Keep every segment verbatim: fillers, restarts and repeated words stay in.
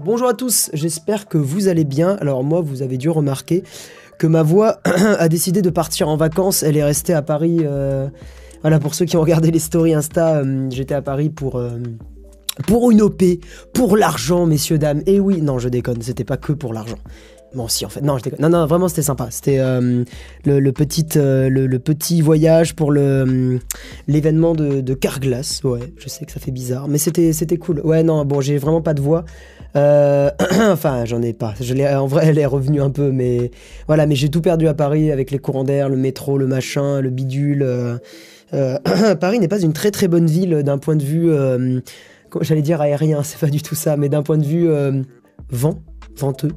Bonjour à tous, j'espère que vous allez bien. Alors moi, vous avez dû remarquer que ma voix a décidé de partir en vacances. Elle est restée à Paris. Euh... Voilà, pour ceux qui ont regardé les stories Insta, euh, j'étais à Paris pour, euh, pour une O P, pour l'argent, messieurs, dames. Et oui, non, je déconne, c'était pas que pour l'argent. Bon, si, en fait, non, je déconne. Non, non, vraiment, c'était sympa. C'était euh, le, le, petit, euh, le, le petit voyage pour le, euh, l'événement de, de Carglass. Ouais, je sais que ça fait bizarre, mais c'était c'était cool. Ouais, non, bon, j'ai vraiment pas de voix. Euh, enfin, j'en ai pas. Je l'ai, en vrai, elle est revenue un peu, mais voilà. Mais j'ai tout perdu à Paris avec les courants d'air, le métro, le machin, le bidule. Euh, euh, Paris n'est pas une très très bonne ville d'un point de vue, euh, j'allais dire aérien, c'est pas du tout ça, mais d'un point de vue euh, vent, venteux.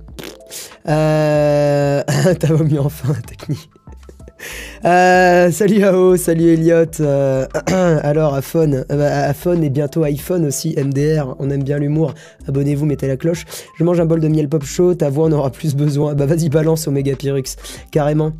Euh, T'as vomi enfin, technique. Euh, salut Ao, salut Elliot. Euh, alors à Fone, à Fone et bientôt iPhone aussi, M D R, on aime bien l'humour, abonnez-vous, mettez la cloche. Je mange un bol de miel pop chaud, ta voix on aura plus besoin. Bah vas-y, balance Omega Pyrux, carrément.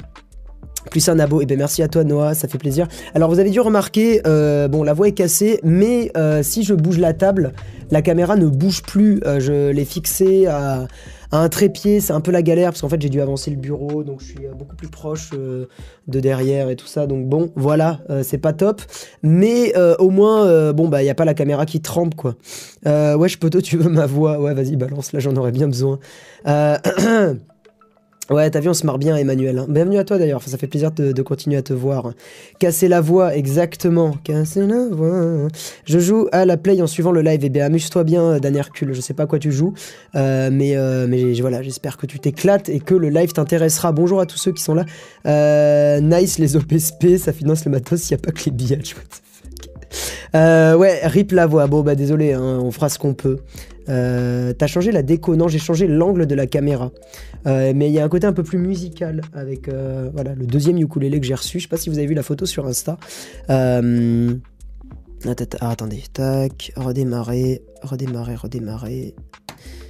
Plus un abo, et eh bien merci à toi Noah, ça fait plaisir. Alors vous avez dû remarquer, euh, bon la voix est cassée, mais euh, si je bouge la table, la caméra ne bouge plus, euh, je l'ai fixée à... à un trépied, c'est un peu la galère parce qu'en fait j'ai dû avancer le bureau, donc je suis beaucoup plus proche euh, de derrière et tout ça, donc bon voilà, euh, c'est pas top, mais euh, au moins euh, bon bah y a pas la caméra qui trempe quoi. Euh, ouais je poto, tu veux ma voix, ouais vas-y balance, là j'en aurais bien besoin. Euh... Ouais, t'as vu, on se marre bien, Emmanuel. Hein. Bienvenue à toi, d'ailleurs. Enfin, ça fait plaisir de, de continuer à te voir. Casser la voix, exactement. Casser la voix. Je joue à la play en suivant le live. Eh bien, amuse-toi bien, Dan Hercule. Je sais pas à quoi tu joues. Euh, mais euh, mais voilà, j'espère que tu t'éclates et que le live t'intéressera. Bonjour à tous ceux qui sont là. Euh, nice, les O P S P, ça finance le matos. Il n'y a pas que les billets. Euh, ouais, rip la voix. Bon, bah désolé, hein, on fera ce qu'on peut. Euh, t'as changé la déco? Non, j'ai changé l'angle de la caméra, euh, mais il y a un côté un peu plus musical avec euh, voilà, le deuxième ukulélé que j'ai reçu. Je sais pas si vous avez vu la photo sur Insta. euh... ah, attendez, tac, redémarrer, redémarrer, redémarrer.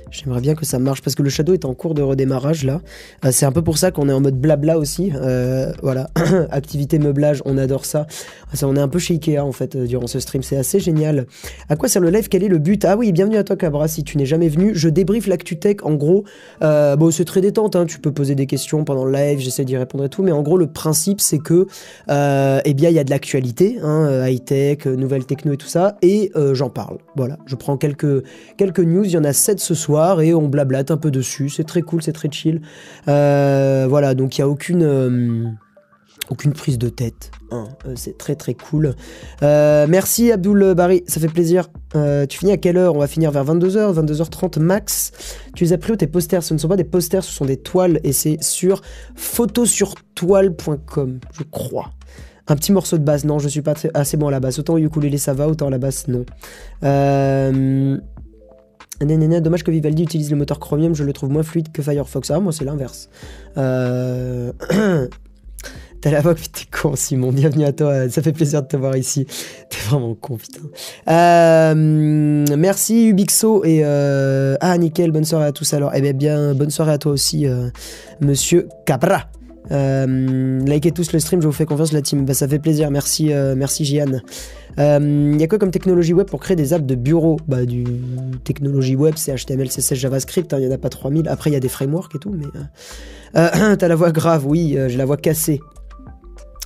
J'aimerais bien que ça marche parce que le shadow est en cours de redémarrage là. Euh, c'est un peu pour ça qu'on est en mode blabla aussi. Euh, voilà, activité meublage, on adore ça. ça. On est un peu chez Ikea en fait durant ce stream, c'est assez génial. À quoi sert le live? Quel est le but? Ah oui, bienvenue à toi Cabra, si tu n'es jamais venu. Je débriefe l'actu tech en gros. Euh, bon, c'est très détente, hein. Tu peux poser des questions pendant le live, j'essaie d'y répondre et tout. Mais en gros, le principe c'est que, euh, eh bien, il y a de l'actualité, hein, high tech, nouvelles techno et tout ça. Et euh, j'en parle. Voilà, je prends quelques, quelques news, il y en a sept ce soir. Et on blablate un peu dessus, c'est très cool, c'est très chill. Euh, voilà, donc il n'y a aucune, euh, aucune prise de tête, hein. euh, c'est très très cool. Euh, merci Abdoulbari, ça fait plaisir. Euh, tu finis à quelle heure? On va finir vers vingt-deux heures, vingt-deux heures trente max. Tu les as pris où tes posters? Ce ne sont pas des posters, ce sont des toiles et c'est sur photosurtoile point com, je crois. Un petit morceau de basse, non, je suis pas très... assez bon à la basse. Autant ukulélé ça va, autant à la basse, non. Euh. Dommage que Vivaldi utilise le moteur Chromium, je le trouve moins fluide que Firefox. Ah, moi c'est l'inverse. Euh... T'as la voix, putain, t'es con, Simon. Bienvenue à toi, ça fait plaisir de te voir ici. T'es vraiment con, putain. Euh... Merci Ubixo et euh... ah nickel, bonne soirée à tous alors. Eh bien, bien bonne soirée à toi aussi, euh... Monsieur Cabra. Euh, likez tous le stream, je vous fais confiance la team. Bah ça fait plaisir, merci, euh, merci Gian. Il euh, y a quoi comme technologie web pour créer des apps de bureau? Bah du technologie web, c'est H T M L, C S S, JavaScript, il hein, n'y en a pas trois mille. Après il y a des frameworks et tout, mais euh, euh, t'as la voix grave, oui, euh, j'ai la voix cassée.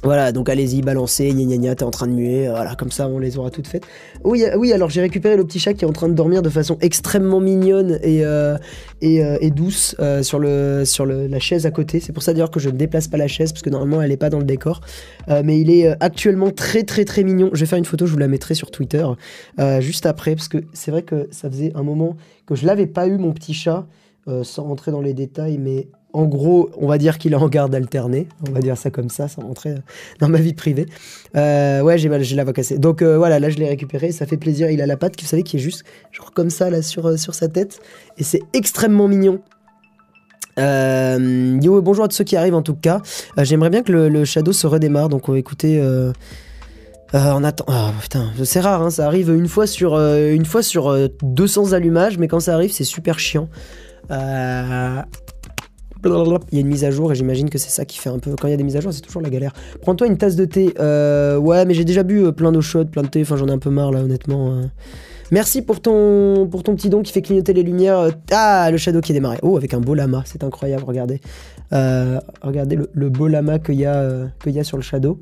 Voilà, donc allez-y, balancez, gna gna gna, t'es en train de muer, voilà, comme ça on les aura toutes faites. Oui, oui, alors j'ai récupéré le petit chat qui est en train de dormir de façon extrêmement mignonne et, euh, et, euh, et douce euh, sur, le, sur le, la chaise à côté. C'est pour ça d'ailleurs que je ne déplace pas la chaise, parce que normalement elle n'est pas dans le décor. Euh, mais il est actuellement très très très mignon. Je vais faire une photo, je vous la mettrai sur Twitter euh, juste après, parce que c'est vrai que ça faisait un moment que je l'avais pas eu, mon petit chat, euh, sans rentrer dans les détails, mais... En gros, on va dire qu'il est en garde alternée. On va dire ça comme ça, sans rentrer dans ma vie privée. Euh, ouais, j'ai mal, j'ai la voix cassée. Donc euh, voilà, là je l'ai récupéré, ça fait plaisir. Il a la patte, vous savez, qui est juste genre comme ça là sur, euh, sur sa tête, et c'est extrêmement mignon. Euh, yo, bonjour à tous ceux qui arrivent en tout cas. Euh, J'aimerais bien que le, le Shadow se redémarre, donc on va écouter. Euh Euh, on attend. Ah oh, putain, c'est rare, hein, ça arrive une fois sur euh, une fois sur euh, deux cents allumages, mais quand ça arrive, c'est super chiant. Euh... Il y a une mise à jour et j'imagine que c'est ça qui fait un peu... Quand il y a des mises à jour, c'est toujours la galère. Prends-toi une tasse de thé. Euh, ouais, mais j'ai déjà bu plein d'eau chaude, plein de thé. Enfin, j'en ai un peu marre, là, honnêtement. Merci pour ton, pour ton petit don qui fait clignoter les lumières. Ah, le shadow qui est démarré. Oh, avec un beau lama, c'est incroyable, regardez. Euh, regardez le, le beau lama qu'il y, euh, qu'il y a sur le shadow.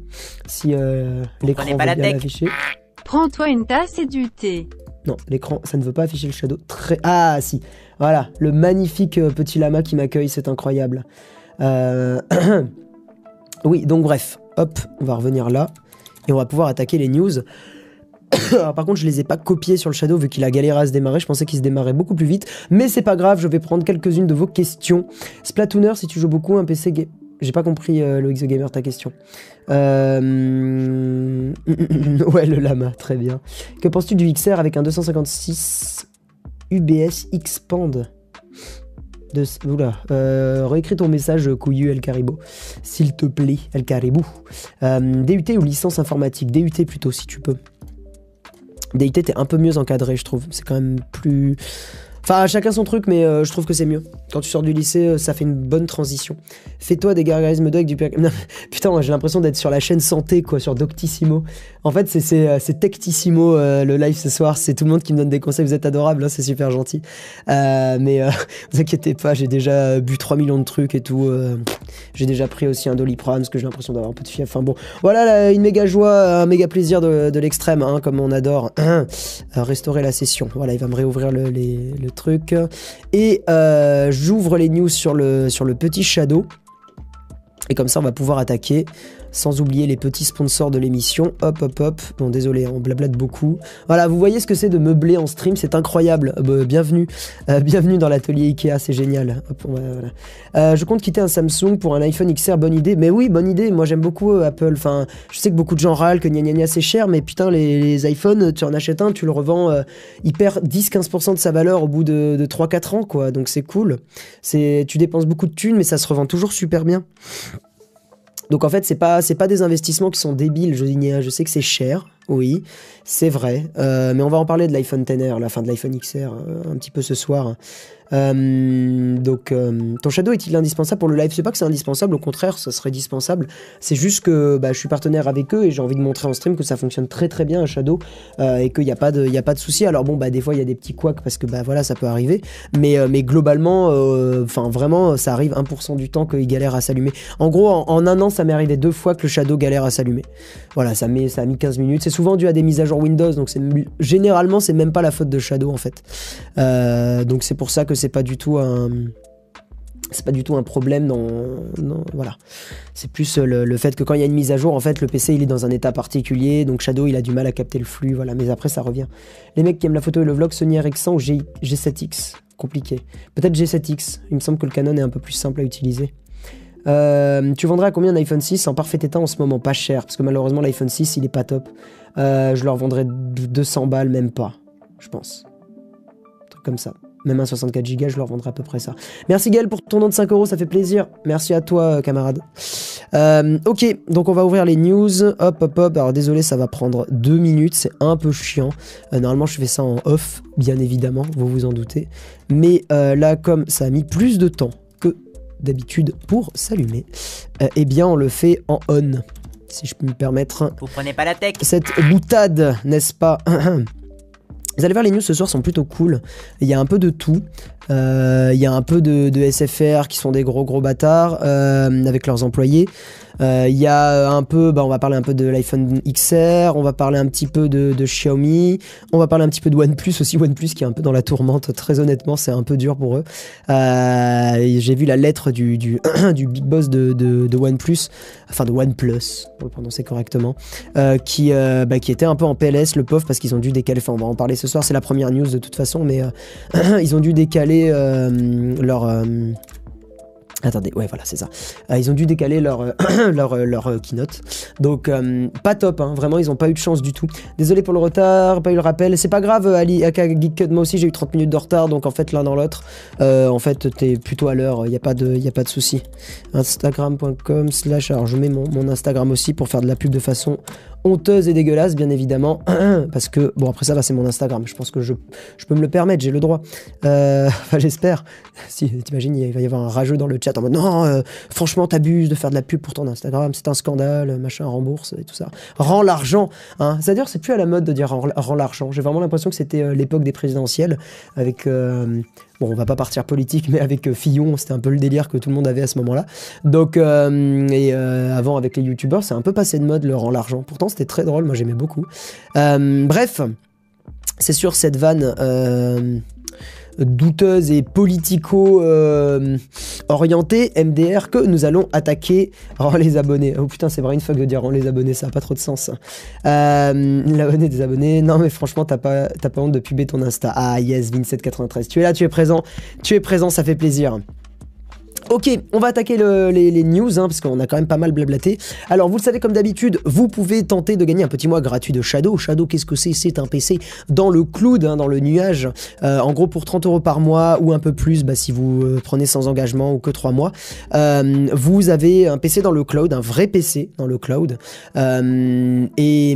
Si euh, l'écran veut bien l'afficher. Prends-toi une tasse et du thé. Non, l'écran, ça ne veut pas afficher le shadow. Très... Ah, si. Voilà, le magnifique petit lama qui m'accueille, c'est incroyable. Euh... oui, donc bref. Hop, on va revenir là. Et on va pouvoir attaquer les news. Alors, par contre, je les ai pas copiés sur le Shadow vu qu'il a galéré à se démarrer. Je pensais qu'il se démarrait beaucoup plus vite. Mais c'est pas grave, je vais prendre quelques-unes de vos questions. Splatooner, si tu joues beaucoup, un P C... Ga... J'ai pas compris, euh, Loïc the Gamer, ta question. Euh... ouais, le lama, très bien. Que penses-tu du X R avec un deux cent cinquante-six U B S X-Pand de... Oula, euh, réécris ton message couillu El Caribou, s'il te plaît, El Caribou. Euh, D U T ou licence informatique? D U T plutôt, si tu peux. D U T, t'es un peu mieux encadré, je trouve. C'est quand même plus... Enfin, chacun son truc, mais euh, je trouve que c'est mieux. Quand tu sors du lycée, euh, ça fait une bonne transition. Fais-toi des gargarismes d'eau avec du... Non, putain, j'ai l'impression d'être sur la chaîne santé, quoi, sur Doctissimo. En fait, c'est Tectissimo, euh, le live ce soir. C'est tout le monde qui me donne des conseils. Vous êtes adorables, hein, c'est super gentil. Euh, mais euh, vous inquiétez pas, j'ai déjà bu trois millions de trucs et tout. Euh, j'ai déjà pris aussi un Doliprane, parce que j'ai l'impression d'avoir un peu de fièvre. Enfin bon, voilà là, une méga joie, un méga plaisir de, de l'extrême, hein, comme on adore. Euh, restaurer la session. Voilà, il va me réouvrir le, les... le truc. Et euh, j'ouvre les news sur le, sur le petit shadow. Et comme ça, on va pouvoir attaquer. Sans oublier les petits sponsors de l'émission. Hop, hop, hop. Bon, désolé, on blablate beaucoup. Voilà, vous voyez ce que c'est de meubler en stream. C'est incroyable. Euh, bienvenue. Euh, bienvenue dans l'atelier Ikea. C'est génial. Hop, on va, voilà. euh, je compte quitter un Samsung pour un iPhone X R. Bonne idée. Mais oui, bonne idée. Moi, j'aime beaucoup euh, Apple. Enfin, je sais que beaucoup de gens râlent que gna gna gna, c'est cher. Mais putain, les, les iPhones, tu en achètes un, tu le revends. Euh, il perd dix à quinze pour cent de sa valeur au bout de, de trois à quatre ans, quoi. Donc, c'est cool. Tu dépenses beaucoup de thunes, mais ça se revend toujours super bien. Donc en fait, c'est pas, c'est pas des investissements qui sont débiles. Je, je sais que c'est cher, oui, c'est vrai. Euh, mais on va en parler de l'iPhone X R, la fin de l'iPhone X R, un petit peu ce soir. Euh, donc, euh, ton shadow est-il indispensable pour le live? C'est pas que c'est indispensable, au contraire, ça serait dispensable. C'est juste que bah, je suis partenaire avec eux et j'ai envie de montrer en stream que ça fonctionne très très bien un shadow euh, et qu'il n'y a pas de, il y a pas de souci. Alors bon, bah des fois il y a des petits couacs parce que bah voilà, ça peut arriver. Mais euh, mais globalement, enfin euh, vraiment, ça arrive un pour cent du temps qu'il galère à s'allumer. En gros, en, en un an, ça m'est arrivé deux fois que le shadow galère à s'allumer. Voilà, ça met, ça a mis quinze minutes. C'est souvent dû à des mises à jour Windows, donc c'est généralement c'est même pas la faute de shadow en fait. Euh, donc c'est pour ça que c'est pas du tout un c'est pas du tout un problème dans, dans voilà, c'est plus le, le fait que quand il y a une mise à jour en fait le P C il est dans un état particulier donc Shadow il a du mal à capter le flux, voilà, mais après ça revient. Les mecs qui aiment la photo et le vlog, Sony R X cent ou G, G sept X, compliqué, peut-être G sept X, il me semble que le Canon est un peu plus simple à utiliser. Euh, tu vendrais à combien un iPhone six en parfait état en ce moment? Pas cher, parce que malheureusement l'iPhone six il est pas top. Euh, je leur vendrais deux cents balles, même pas, je pense, un truc comme ça. Même un soixante-quatre gigas, je leur vendrai à peu près ça. Merci Gaël pour ton don de cinq euros, ça fait plaisir. Merci à toi, camarade. Euh, ok, donc on va ouvrir les news. Hop, hop, hop. Alors désolé, ça va prendre deux minutes, c'est un peu chiant. Euh, normalement, je fais ça en off, bien évidemment, vous vous en doutez. Mais euh, là, comme ça a mis plus de temps que d'habitude pour s'allumer, euh, eh bien, on le fait en on, si je peux me permettre. Vous prenez pas la tech. Cette boutade, n'est-ce pas? Vous allez voir, les news ce soir sont plutôt cool. Il y a un peu de tout. Euh, il y a un peu de, de S F R qui sont des gros gros bâtards euh, avec leurs employés. Euh, il y a un peu, bah, on va parler un peu de l'iPhone X R, on va parler un petit peu de, de Xiaomi, on va parler un petit peu de OnePlus aussi, OnePlus qui est un peu dans la tourmente, très honnêtement, c'est un peu dur pour eux. Euh, J'ai vu la lettre du, du, du big boss de, de, de OnePlus, enfin de OnePlus, pour le prononcer correctement, euh, qui, euh, bah, qui était un peu en P L S, le pauvre, parce qu'ils ont dû décaler, enfin on va en parler ce soir, c'est la première news de toute façon, mais euh, ils ont dû décaler Euh, leur euh, attendez, ouais voilà c'est ça, euh, ils ont dû décaler leur euh, leur, euh, leur euh, keynote, donc euh, pas top hein, vraiment ils ont pas eu de chance du tout. Désolé pour le retard, pas eu le rappel, c'est pas grave. Ali Aka Geekcut, moi aussi j'ai eu trente minutes de retard, donc en fait l'un dans l'autre euh, en fait t'es plutôt à l'heure, il n'y a pas de, y a pas de souci. Instagram point com slash, alors je mets mon, mon Instagram aussi pour faire de la pub de façon honteuse et dégueulasse, bien évidemment, parce que, bon, après ça va, c'est mon Instagram, je pense que je, je peux me le permettre, j'ai le droit, euh, enfin j'espère, si, t'imagines, il va y avoir un rageux dans le chat en mode, non, euh, franchement, t'abuses de faire de la pub pour ton Instagram, c'est un scandale, machin, rembourse et tout ça, rends l'argent, hein, c'est-à-dire, c'est plus à la mode de dire rends l'argent, j'ai vraiment l'impression que c'était euh, l'époque des présidentielles, avec... Euh, bon, on va pas partir politique, mais avec Fillon, c'était un peu le délire que tout le monde avait à ce moment-là. Donc, euh, et euh, avant, avec les youtubeurs, c'est un peu passé de mode, le rend l'argent. Pourtant, c'était très drôle, moi j'aimais beaucoup. Euh, bref, c'est sur cette vanne euh, douteuse et politico-orientée, euh, M D R, que nous allons attaquer rend les abonnés. Oh putain, c'est brain fuck de dire rend les abonnés, ça n'a pas trop de sens. Euh, L'abonné des abonnés, non mais franchement, t'as pas, t'as pas honte de puber ton Insta. Ah yes, Vincent quatre-vingt-treize, tu es là, tu es présent, tu es présent, ça fait plaisir. Ok, on va attaquer le, les, les news, hein, parce qu'on a quand même pas mal blablaté. Alors, vous le savez, comme d'habitude, vous pouvez tenter de gagner un petit mois gratuit de Shadow. Shadow, qu'est-ce que c'est? C'est un P C dans le cloud, hein, dans le nuage. Euh, en gros, pour trente euros par mois ou un peu plus, bah, si vous euh, prenez sans engagement ou que trois mois, euh, vous avez un P C dans le cloud, un vrai P C dans le cloud. Euh, et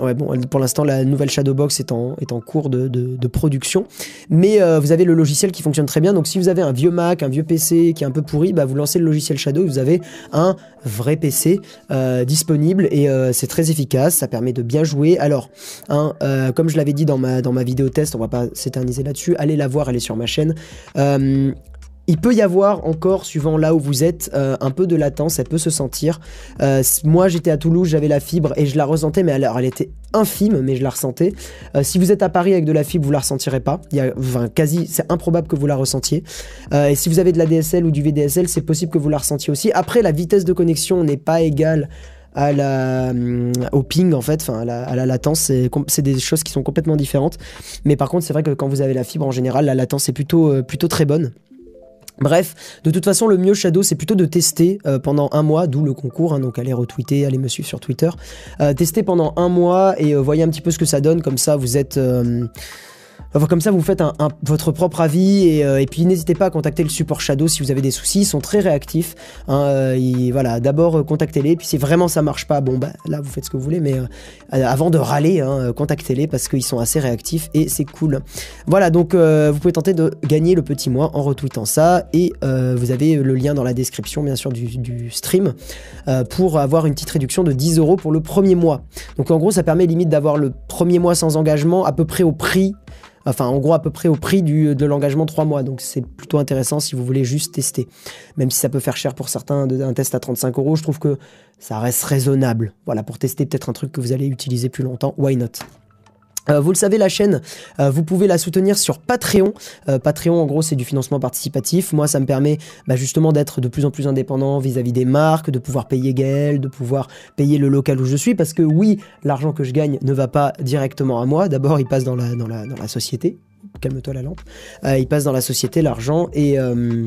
ouais, bon, pour l'instant, la nouvelle Shadowbox est en, est en cours de, de, de production. Mais euh, vous avez le logiciel qui fonctionne très bien. Donc, si vous avez un vieux Mac, un vieux P C qui est un peu pourri, bah vous lancez le logiciel Shadow et vous avez un vrai P C euh, disponible et euh, c'est très efficace, ça permet de bien jouer. Alors, hein, euh, comme je l'avais dit dans ma, dans ma vidéo test, on va pas s'éterniser là-dessus, allez la voir, elle est sur ma chaîne. Euh, Il peut y avoir encore, suivant là où vous êtes, euh, un peu de latence, elle peut se sentir. Euh, moi, j'étais à Toulouse, j'avais la fibre et je la ressentais, mais alors elle était infime, mais je la ressentais. Euh, si vous êtes à Paris avec de la fibre, vous la ressentirez pas. Il y a, enfin, quasi, c'est improbable que vous la ressentiez. Euh, et si vous avez de la D S L ou du V D S L, c'est possible que vous la ressentiez aussi. Après, la vitesse de connexion n'est pas égale à la, au ping en fait, enfin à la, à la latence, c'est des choses qui sont complètement différentes. Mais par contre, c'est vrai que quand vous avez la fibre, en général, la latence est plutôt, euh, plutôt très bonne. Bref, de toute façon, le mieux Shadow, c'est plutôt de tester euh, pendant un mois, d'où le concours, hein, donc allez retweeter, allez me suivre sur Twitter, euh, tester pendant un mois et euh, voyez un petit peu ce que ça donne, comme ça vous êtes... Euh Comme ça, vous faites un, un, votre propre avis et, euh, et puis n'hésitez pas à contacter le support Shadow si vous avez des soucis. Ils sont très réactifs. Hein, euh, ils, voilà, d'abord euh, contactez-les. Puis si vraiment ça marche pas, bon bah là vous faites ce que vous voulez, mais euh, avant de râler, hein, contactez-les parce qu'ils sont assez réactifs et c'est cool. Voilà, donc euh, vous pouvez tenter de gagner le petit mois en retweetant ça et euh, vous avez le lien dans la description bien sûr du, du stream euh, pour avoir une petite réduction de dix euros pour le premier mois. Donc en gros, ça permet limite d'avoir le premier mois sans engagement à peu près au prix. Enfin, en gros, à peu près au prix du, de l'engagement trois mois. Donc, c'est plutôt intéressant si vous voulez juste tester. Même si ça peut faire cher pour certains, un test à trente-cinq euros, je trouve que ça reste raisonnable. Voilà, pour tester peut-être un truc que vous allez utiliser plus longtemps. Why not ? Euh, vous le savez, la chaîne, euh, vous pouvez la soutenir sur Patreon. Euh, Patreon, en gros, c'est du financement participatif. Moi, ça me permet bah, justement d'être de plus en plus indépendant vis-à-vis des marques, de pouvoir payer Gaël, de pouvoir payer le local où je suis. Parce que oui, l'argent que je gagne ne va pas directement à moi. D'abord, il passe dans la, dans la, dans la société. Calme-toi la lampe. Euh, il passe dans la société, l'argent. Et, euh,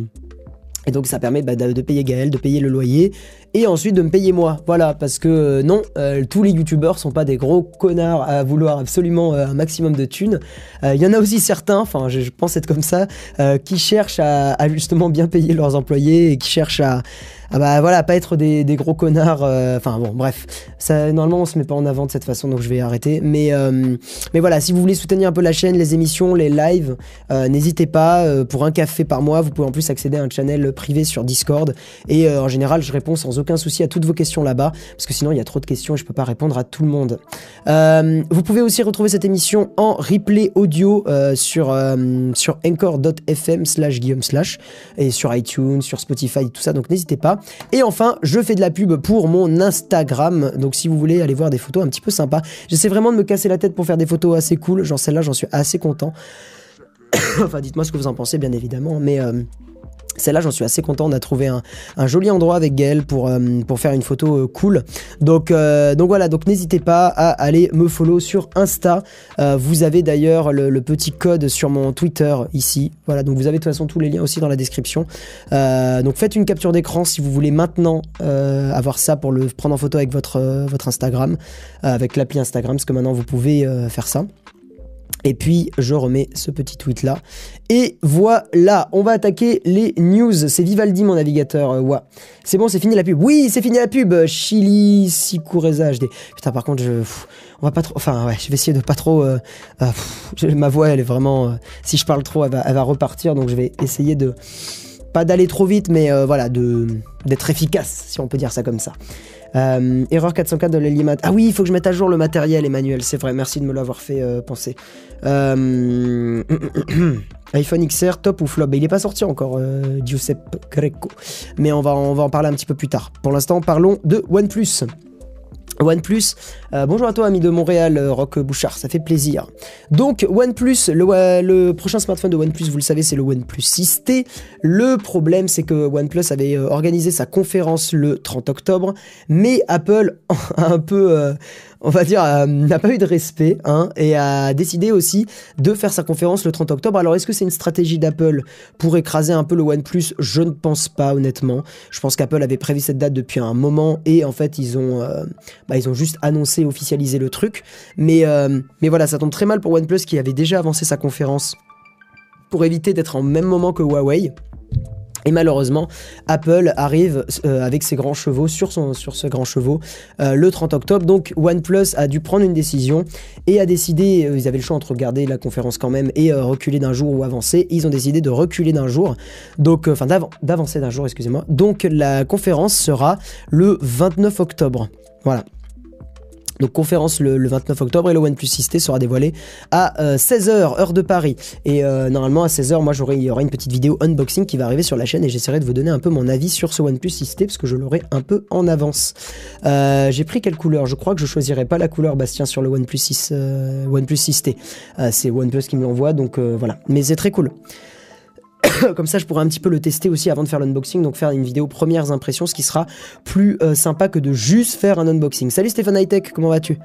et donc, ça permet bah, de payer Gaël, de payer le loyer. Et ensuite de me payer moi, voilà, parce que euh, non, euh, tous les youtubeurs sont pas des gros connards à vouloir absolument euh, un maximum de thunes. Il euh, y en a aussi certains, enfin je, je pense être comme ça, euh, qui cherchent à, à justement bien payer leurs employés et qui cherchent à, à bah voilà, à pas être des, des gros connards. Enfin euh, bon, bref, ça normalement on se met pas en avant de cette façon, donc je vais arrêter. Mais euh, mais voilà, si vous voulez soutenir un peu la chaîne, les émissions, les lives, euh, n'hésitez pas. Euh, pour un café par mois, vous pouvez en plus accéder à un channel privé sur Discord et euh, en général je réponds sans aucun aucun souci à toutes vos questions là-bas, parce que sinon il y a trop de questions et je peux pas répondre à tout le monde. Euh, vous pouvez aussi retrouver cette émission en replay audio euh, sur, euh, sur encore.fm slash guillaume slash et sur iTunes, sur Spotify, tout ça, donc n'hésitez pas. Et enfin, je fais de la pub pour mon Instagram, donc si vous voulez aller voir des photos un petit peu sympas, j'essaie vraiment de me casser la tête pour faire des photos assez cool, genre celle-là, j'en suis assez content. Enfin, dites-moi ce que vous en pensez, bien évidemment, mais... Euh Celle-là, j'en suis assez content. On a trouvé un, un joli endroit avec Gaël pour, euh, pour faire une photo euh, cool. Donc, euh, donc voilà, donc n'hésitez pas à aller me follow sur Insta. Euh, vous avez d'ailleurs le, le petit code sur mon Twitter ici. Voilà, donc vous avez de toute façon tous les liens aussi dans la description. Euh, donc faites une capture d'écran si vous voulez maintenant euh, avoir ça pour le prendre en photo avec votre, euh, votre Instagram, euh, avec l'appli Instagram, parce que maintenant vous pouvez euh, faire ça. Et puis, je remets ce petit tweet-là. Et voilà, on va attaquer les news. C'est Vivaldi, mon navigateur. Ouais. C'est bon, c'est fini la pub. Oui, c'est fini la pub. Chili, Sicureza, H D. Putain, par contre, je... on va pas trop... Enfin, ouais, je vais essayer de pas trop... Euh... Euh, pff, je... Ma voix, elle est vraiment... Euh... Si je parle trop, elle va, elle va repartir. Donc, je vais essayer de... Pas d'aller trop vite, mais euh, voilà, de d'être efficace, si on peut dire ça comme ça. Euh, erreur quatre cent quatre de l'Elimat. Ah oui, il faut que je mette à jour le matériel, Emmanuel, c'est vrai, merci de me l'avoir fait euh, penser. Euh... iPhone X R, top ou flop? Mais il est pas sorti encore, euh, Giuseppe Greco. Mais on va, on va en parler un petit peu plus tard. Pour l'instant, parlons de OnePlus. OnePlus, euh, bonjour à toi ami de Montréal, euh, Rock Bouchard, ça fait plaisir. Donc OnePlus, le, euh, le prochain smartphone de OnePlus, vous le savez, c'est le OnePlus six T. Le problème, c'est que OnePlus avait euh, organisé sa conférence le trente octobre, mais Apple a un peu... Euh, on va dire, euh, n'a pas eu de respect hein, et a décidé aussi de faire sa conférence le trente octobre. Alors, est-ce que c'est une stratégie d'Apple pour écraser un peu le OnePlus? Je ne pense pas, honnêtement. Je pense qu'Apple avait prévu cette date depuis un moment et en fait, ils ont, euh, bah, ils ont juste annoncé, officialisé le truc. Mais, euh, mais voilà, ça tombe très mal pour OnePlus qui avait déjà avancé sa conférence pour éviter d'être en même moment que Huawei. Et malheureusement, Apple arrive euh, avec ses grands chevaux, sur, son, sur ce grand chevaux, euh, le trente octobre. Donc OnePlus a dû prendre une décision et a décidé, euh, ils avaient le choix entre garder la conférence quand même et euh, reculer d'un jour ou avancer. Ils ont décidé de reculer d'un jour, donc enfin euh, d'avancer d'un jour, excusez-moi. Donc la conférence sera le vingt-neuf octobre, voilà. Donc conférence le, le vingt-neuf octobre et le OnePlus six T sera dévoilé à euh, seize heures, heure de Paris. Et euh, normalement à seize heures, moi j'aurai, il y aura une petite vidéo unboxing qui va arriver sur la chaîne et j'essaierai de vous donner un peu mon avis sur ce OnePlus six T parce que je l'aurai un peu en avance. Euh, j'ai pris quelle couleur? Je crois que je choisirai pas la couleur Bastien sur le OnePlus, six, euh, OnePlus six T. Euh, c'est OnePlus qui me l'envoie, donc euh, voilà. Mais c'est très cool. Comme ça je pourrais un petit peu le tester aussi avant de faire l'unboxing, donc faire une vidéo premières impressions, ce qui sera plus euh, sympa que de juste faire un unboxing. Salut Stéphane Hightech, comment vas-tu?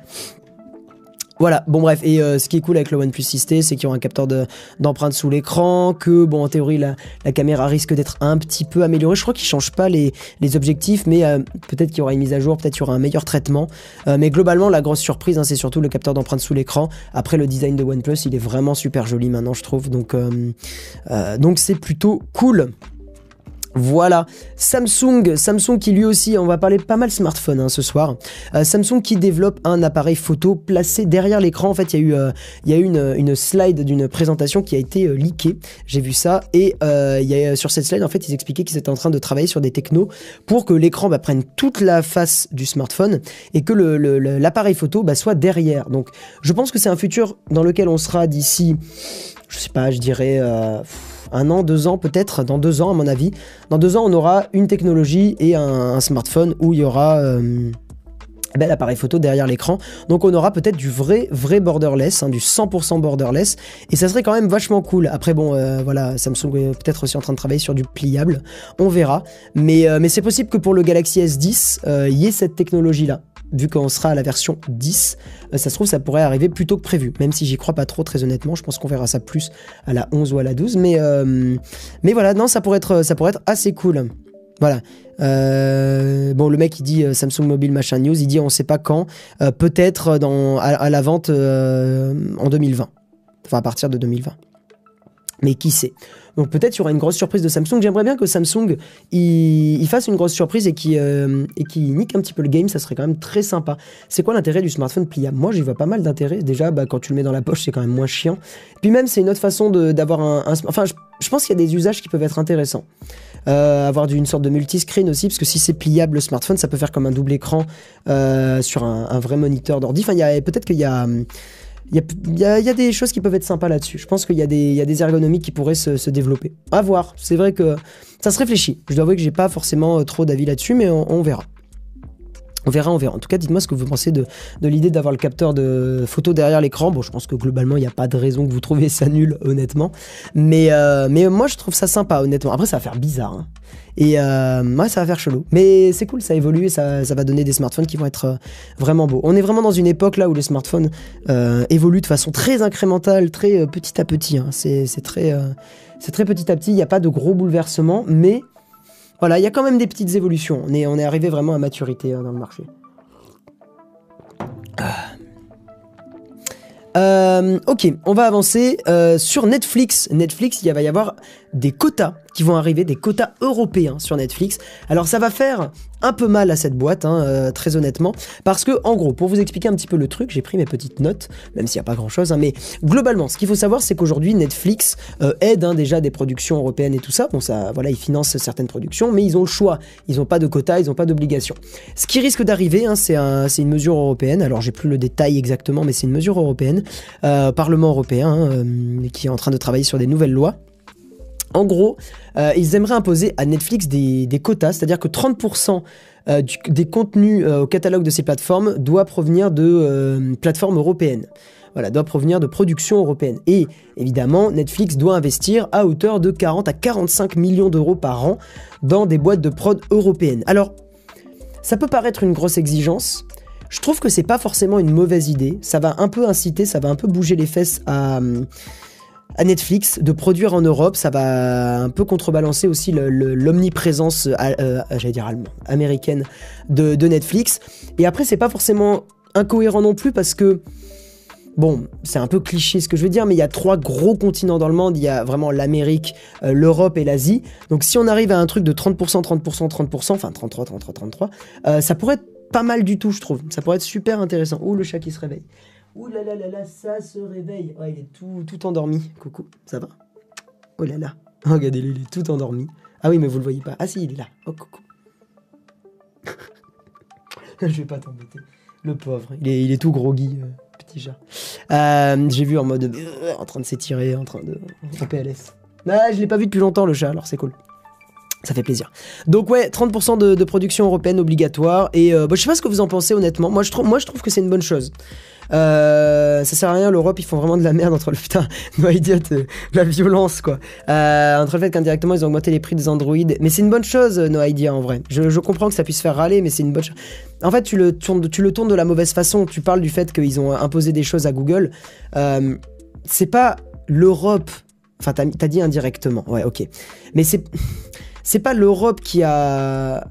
Voilà, bon bref, et euh, ce qui est cool avec le OnePlus six T, c'est qu'ils ont un capteur de, d'empreinte sous l'écran, que bon en théorie la, la caméra risque d'être un petit peu améliorée. Je crois qu'ils changent pas les, les objectifs, mais euh, peut-être qu'il y aura une mise à jour, peut-être qu'il y aura un meilleur traitement. Euh, mais globalement, la grosse surprise, hein, c'est surtout le capteur d'empreinte sous l'écran. Après, le design de OnePlus, il est vraiment super joli maintenant, je trouve. Donc, euh, euh, donc c'est plutôt cool. Voilà, Samsung, Samsung qui lui aussi, on va parler pas mal smartphone hein, ce soir, euh, Samsung qui développe un appareil photo placé derrière l'écran. En fait il y a eu, euh, y a eu une, une slide d'une présentation qui a été euh, leakée, j'ai vu ça, et euh, y a, sur cette slide en fait ils expliquaient qu'ils étaient en train de travailler sur des technos pour que l'écran bah, prenne toute la face du smartphone et que le, le, le, l'appareil photo bah, soit derrière. Donc je pense que c'est un futur dans lequel on sera d'ici, je sais pas, je dirais... Euh, un an, deux ans peut-être, dans deux ans à mon avis. Dans deux ans, on aura une technologie et un, un smartphone où il y aura euh, ben, l'appareil photo derrière l'écran. Donc on aura peut-être du vrai, vrai borderless, hein, du cent pour cent borderless. Et ça serait quand même vachement cool. Après bon, euh, voilà, Samsung est peut-être aussi en train de travailler sur du pliable. On verra. Mais, euh, mais c'est possible que pour le Galaxy S dix, il euh, y ait cette technologie-là. Vu qu'on sera à la version dix, ça se trouve ça pourrait arriver plus tôt que prévu, même si j'y crois pas trop très honnêtement. Je pense qu'on verra ça plus à la onze ou à la douze, mais, euh, mais voilà, non, ça pourrait être, ça pourrait être assez cool. Voilà. Euh, bon, le mec il dit euh, Samsung Mobile machin news, il dit on sait pas quand, euh, peut-être dans, à, à la vente euh, en deux mille vingt, enfin à partir de deux mille vingt. Mais qui sait? Donc peut-être il y aura une grosse surprise de Samsung. J'aimerais bien que Samsung il, il fasse une grosse surprise et qui euh, et qui nique un petit peu le game. Ça serait quand même très sympa. C'est quoi l'intérêt du smartphone pliable? Moi j'y vois pas mal d'intérêt. Déjà bah, quand tu le mets dans la poche c'est quand même moins chiant. Puis même c'est une autre façon de, d'avoir un, un... Enfin je, je pense qu'il y a des usages qui peuvent être intéressants. Euh, avoir une sorte de multiscreen aussi, parce que si c'est pliable le smartphone ça peut faire comme un double écran euh, sur un, un vrai moniteur d'ordi. Enfin y a, peut-être qu'il y a... Hum, Il y, y, y a des choses qui peuvent être sympas là-dessus. Je pense qu'il y, y a des ergonomies qui pourraient se, se développer. À voir. C'est vrai que ça se réfléchit. Je dois avouer que j'ai pas forcément trop d'avis là-dessus, mais on, on verra. On verra, on verra. En tout cas, dites-moi ce que vous pensez de, de l'idée d'avoir le capteur de photo derrière l'écran. Bon, je pense que globalement, il n'y a pas de raison que vous trouviez ça nul, honnêtement. Mais, euh, mais moi, je trouve ça sympa, honnêtement. Après, ça va faire bizarre. Hein. Et euh, ouais, ça va faire chelou. Mais c'est cool, ça évolue et ça, ça va donner des smartphones qui vont être euh, vraiment beaux. On est vraiment dans une époque là où les smartphones euh, évoluent de façon très incrémentale, très euh, petit à petit. Hein. C'est, c'est, très, euh, c'est très petit à petit. Il n'y a pas de gros bouleversements, mais... Voilà, il y a quand même des petites évolutions. On est, on est arrivé vraiment à maturité hein, dans le marché. Ah. Euh, ok, on va avancer euh, sur Netflix. Netflix, il va y avoir des quotas qui vont arriver, des quotas européens sur Netflix. Alors ça va faire un peu mal à cette boîte, hein, euh, très honnêtement, parce que en gros, pour vous expliquer un petit peu le truc, j'ai pris mes petites notes, même s'il n'y a pas grand chose, hein, mais globalement, ce qu'il faut savoir, c'est qu'aujourd'hui Netflix euh, aide hein, déjà des productions européennes et tout ça, bon ça, voilà, ils financent certaines productions, mais ils ont le choix, ils n'ont pas de quotas, ils n'ont pas d'obligation. Ce qui risque d'arriver, hein, c'est un, c'est une mesure européenne, alors j'ai plus le détail exactement, mais c'est une mesure européenne, euh, Parlement européen, hein, euh, qui est en train de travailler sur des nouvelles lois. En gros, euh, ils aimeraient imposer à Netflix des, des quotas, c'est-à-dire que trente pour cent euh, du, des contenus euh, au catalogue de ces plateformes doit provenir de euh, plateformes européennes. Voilà, doit provenir de productions européennes. Et évidemment, Netflix doit investir à hauteur de quarante à quarante-cinq millions d'euros par an dans des boîtes de prod européennes. Alors, ça peut paraître une grosse exigence. Je trouve que c'est pas forcément une mauvaise idée. Ça va un peu inciter, ça va un peu bouger les fesses à... Hum, à Netflix de produire en Europe, ça va un peu contrebalancer aussi le, le, l'omniprésence, euh, j'allais dire allemande, américaine de, de Netflix. Et après, c'est pas forcément incohérent non plus parce que, bon, c'est un peu cliché ce que je veux dire, mais il y a trois gros continents dans le monde, il y a vraiment l'Amérique, euh, l'Europe et l'Asie. Donc si on arrive à un truc de trente pour cent, trente pour cent, trente pour cent, enfin trente-trois, trente-trois, trente-trois, euh, ça pourrait être pas mal du tout, je trouve. Ça pourrait être super intéressant. Oh, le chat qui se réveille. Ouh là là là là, ça se réveille. Oh, il est tout, tout endormi. Coucou, ça va? Oh là là. Oh, regardez-le, il est tout endormi. Ah oui, mais vous le voyez pas. Ah si, il est là. Oh, coucou. Je vais pas t'embêter. Le pauvre, il est, il est tout groggy, euh, petit chat. Euh, j'ai vu en mode... Euh, en train de s'étirer, en train de... En P L S. Ah, je l'ai pas vu depuis longtemps, le chat, alors c'est cool. Ça fait plaisir. Donc ouais, trente pour cent de, de production européenne obligatoire. Et euh, bah, je sais pas ce que vous en pensez honnêtement. Moi je, trou- moi, je trouve que c'est une bonne chose. Euh, ça sert à rien, l'Europe, ils font vraiment de la merde entre le putain, no idiote, euh, la violence quoi. Euh, entre le fait qu'indirectement ils ont augmenté les prix des Android. Mais c'est une bonne chose, no idea en vrai. Je, je comprends que ça puisse faire râler, mais c'est une bonne chose. En fait, tu le, tournes, tu le tournes de la mauvaise façon. Tu parles du fait qu'ils ont imposé des choses à Google. Euh, c'est pas l'Europe. Enfin, t'as, t'as dit indirectement. Ouais, ok. Mais c'est. C'est pas l'Europe qui a...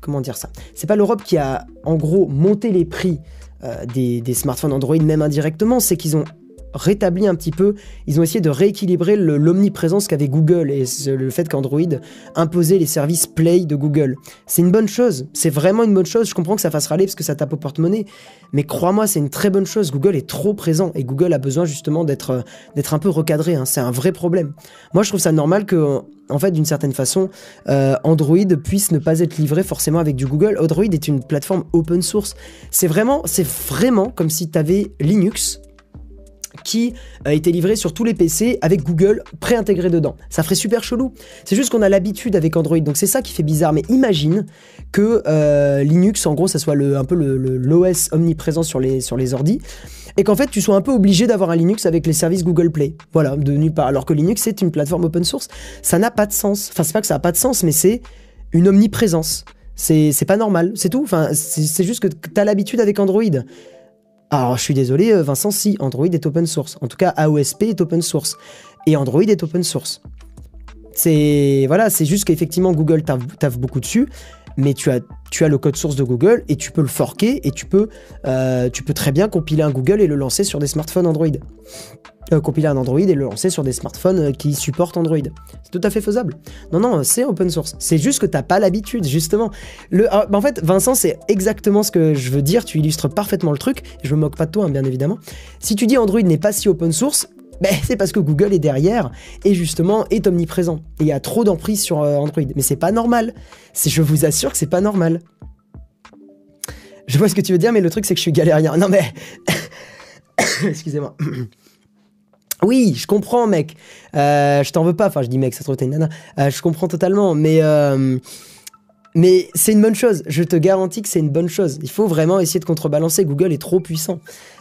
Comment dire ça? C'est pas l'Europe qui a, en gros, monté les prix euh, des, des smartphones Android, même indirectement. C'est qu'ils ont rétabli un petit peu... Ils ont essayé de rééquilibrer le, l'omniprésence qu'avait Google et le fait qu'Android imposait les services Play de Google. C'est une bonne chose. C'est vraiment une bonne chose. Je comprends que ça fasse râler parce que ça tape au porte-monnaie. Mais crois-moi, c'est une très bonne chose. Google est trop présent. Et Google a besoin, justement, d'être, d'être un peu recadré. Hein. C'est un vrai problème. Moi, je trouve ça normal que... En fait, d'une certaine façon, euh, Android puisse ne pas être livré forcément avec du Google. Android est une plateforme open source. C'est vraiment, c'est vraiment comme si tu avais Linux qui a été livré sur tous les P C avec Google pré-intégré dedans. Ça ferait super chelou. C'est juste qu'on a l'habitude avec Android, donc c'est ça qui fait bizarre. Mais imagine que euh, Linux, en gros, ça soit le, un peu le, le, l'O S omniprésent sur les, sur les ordis, et qu'en fait, tu sois un peu obligé d'avoir un Linux avec les services Google Play. Voilà, de nulle part. Alors que Linux, c'est une plateforme open source. Ça n'a pas de sens. Enfin, c'est pas que ça n'a pas de sens, mais c'est une omniprésence. C'est, c'est pas normal, c'est tout. Enfin, c'est, c'est juste que t'as l'habitude avec Android. Alors, je suis désolé, Vincent, si, Android est open source. En tout cas, A O S P est open source. Et Android est open source. C'est... Voilà, c'est juste qu'effectivement, Google taffe, taffe beaucoup dessus, mais tu as, tu as le code source de Google et tu peux le forquer et tu peux, euh, tu peux très bien compiler un Google et le lancer sur des smartphones Android. Euh, compiler un Android et le lancer sur des smartphones qui supportent Android. C'est tout à fait faisable. Non, non, c'est open source. C'est juste que t'as pas l'habitude, justement. Le, alors, bah en fait, Vincent, c'est exactement ce que je veux dire. Tu illustres parfaitement le truc. Je me moque pas de toi, hein, bien évidemment. Si tu dis Android n'est pas si open source, bah, c'est parce que Google est derrière et justement est omniprésent. Et il y a trop d'emprise sur euh, Android. Mais c'est pas normal. C'est, je vous assure que c'est pas normal. Je vois ce que tu veux dire, mais le truc, c'est que je suis galérien. Non, mais... Excusez-moi. Oui, je comprends, mec. Euh, je t'en veux pas. Enfin, je dis mec, ça se trouve, t'es une nana. Euh, je comprends totalement, mais... Euh... Mais c'est une bonne chose, je te garantis que c'est une bonne chose. Il faut vraiment essayer de contrebalancer, Google est trop puissant.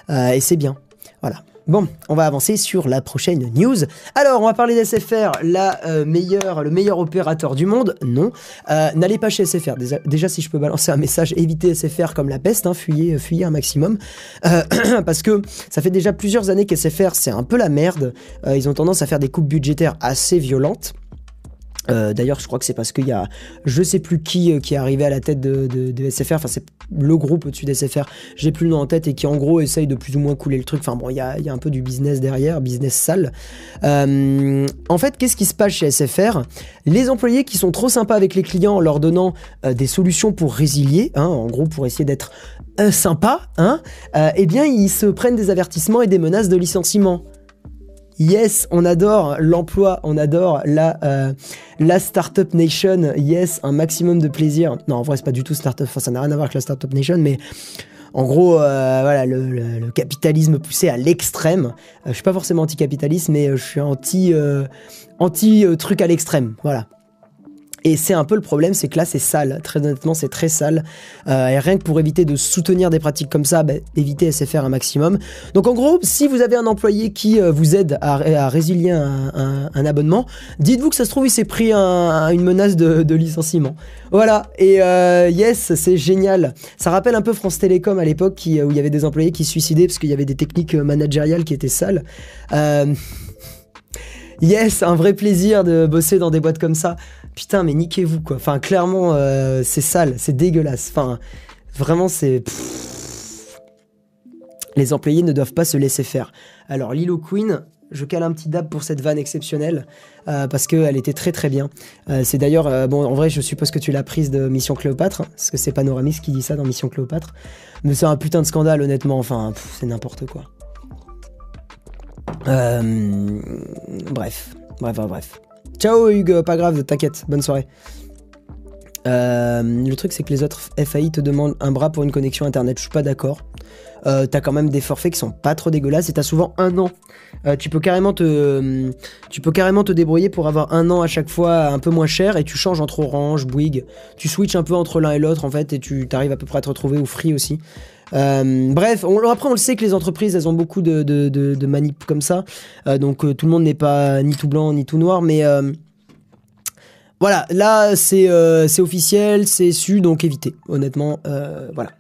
Euh, et c'est bien, voilà. Bon, on va avancer sur la prochaine news. Alors, on va parler d'S F R, la, euh, meilleure, le meilleur opérateur du monde. Non, euh, n'allez pas chez S F R. Déjà, déjà, si je peux balancer un message, évitez S F R comme la peste, hein, fuyez, fuyez un maximum. Euh, parce que ça fait déjà plusieurs années qu'S F R, c'est un peu la merde. Euh, ils ont tendance à faire des coupes budgétaires assez violentes. Euh, d'ailleurs, je crois que c'est parce qu'il y a, je sais plus qui, euh, qui est arrivé à la tête de, de, de S F R. Enfin, c'est le groupe au-dessus d'S F R. J'ai plus le nom en tête et qui, en gros, essaye de plus ou moins couler le truc. Enfin, bon, il y a, y a un peu du business derrière, business sale. Euh, en fait, qu'est-ce qui se passe chez S F R? Les employés qui sont trop sympas avec les clients en leur donnant euh, des solutions pour résilier, hein, en gros, pour essayer d'être euh, sympa, hein, euh, eh bien, ils se prennent des avertissements et des menaces de licenciement. Yes, on adore l'emploi, on adore la, euh, la Startup Nation. Yes, un maximum de plaisir. Non, en vrai, c'est pas du tout Startup, enfin, ça n'a rien à voir avec la Startup Nation, mais en gros, euh, voilà, le, le, le capitalisme poussé à l'extrême. Euh, je suis pas forcément anti-capitaliste, mais je suis anti, euh, anti euh, truc à l'extrême, voilà. Et c'est un peu le problème, c'est que là, c'est sale. Très honnêtement, c'est très sale. Euh, et rien que pour éviter de soutenir des pratiques comme ça, bah, évitez S F R un maximum. Donc, en gros, si vous avez un employé qui euh, vous aide à, à résilier un, un, un abonnement, dites-vous que ça se trouve, il s'est pris un, un, une menace de, de licenciement. Voilà. Et euh, yes, c'est génial. Ça rappelle un peu France Télécom à l'époque, qui, où il y avait des employés qui se suicidaient parce qu'il y avait des techniques managériales qui étaient sales. Euh... Yes, un vrai plaisir de bosser dans des boîtes comme ça. Putain, mais niquez-vous, quoi. Enfin, clairement, euh, c'est sale, c'est dégueulasse. Enfin, vraiment, c'est... Pfff. Les employés ne doivent pas se laisser faire. Alors, Lilou Queen, je cale un petit dab pour cette vanne exceptionnelle, euh, parce qu'elle était très très bien. Euh, c'est d'ailleurs... Euh, bon, en vrai, je suppose que tu l'as prise de Mission Cléopâtre, hein, parce que c'est Panoramis qui dit ça dans Mission Cléopâtre. Mais c'est un putain de scandale, honnêtement. Enfin, pff, c'est n'importe quoi. Euh, bref, bref, bref. Ciao Hugues, pas grave, t'inquiète, bonne soirée. Euh, le truc c'est que les autres F A I te demandent un bras pour une connexion internet, je suis pas d'accord. Euh, t'as quand même des forfaits qui sont pas trop dégueulasses et t'as souvent un an. Euh, tu peux carrément te, tu peux carrément te débrouiller pour avoir un an à chaque fois un peu moins cher et tu changes entre Orange, Bouygues, tu switches un peu entre l'un et l'autre en fait et tu t'arrives à peu près à te retrouver au Free aussi. Euh, bref, on, après on le sait que les entreprises elles ont beaucoup de, de, de, de manips comme ça, euh, donc euh, tout le monde n'est pas ni tout blanc ni tout noir, mais euh, voilà, là c'est euh, c'est officiel, c'est su, donc évitez, honnêtement, euh, voilà.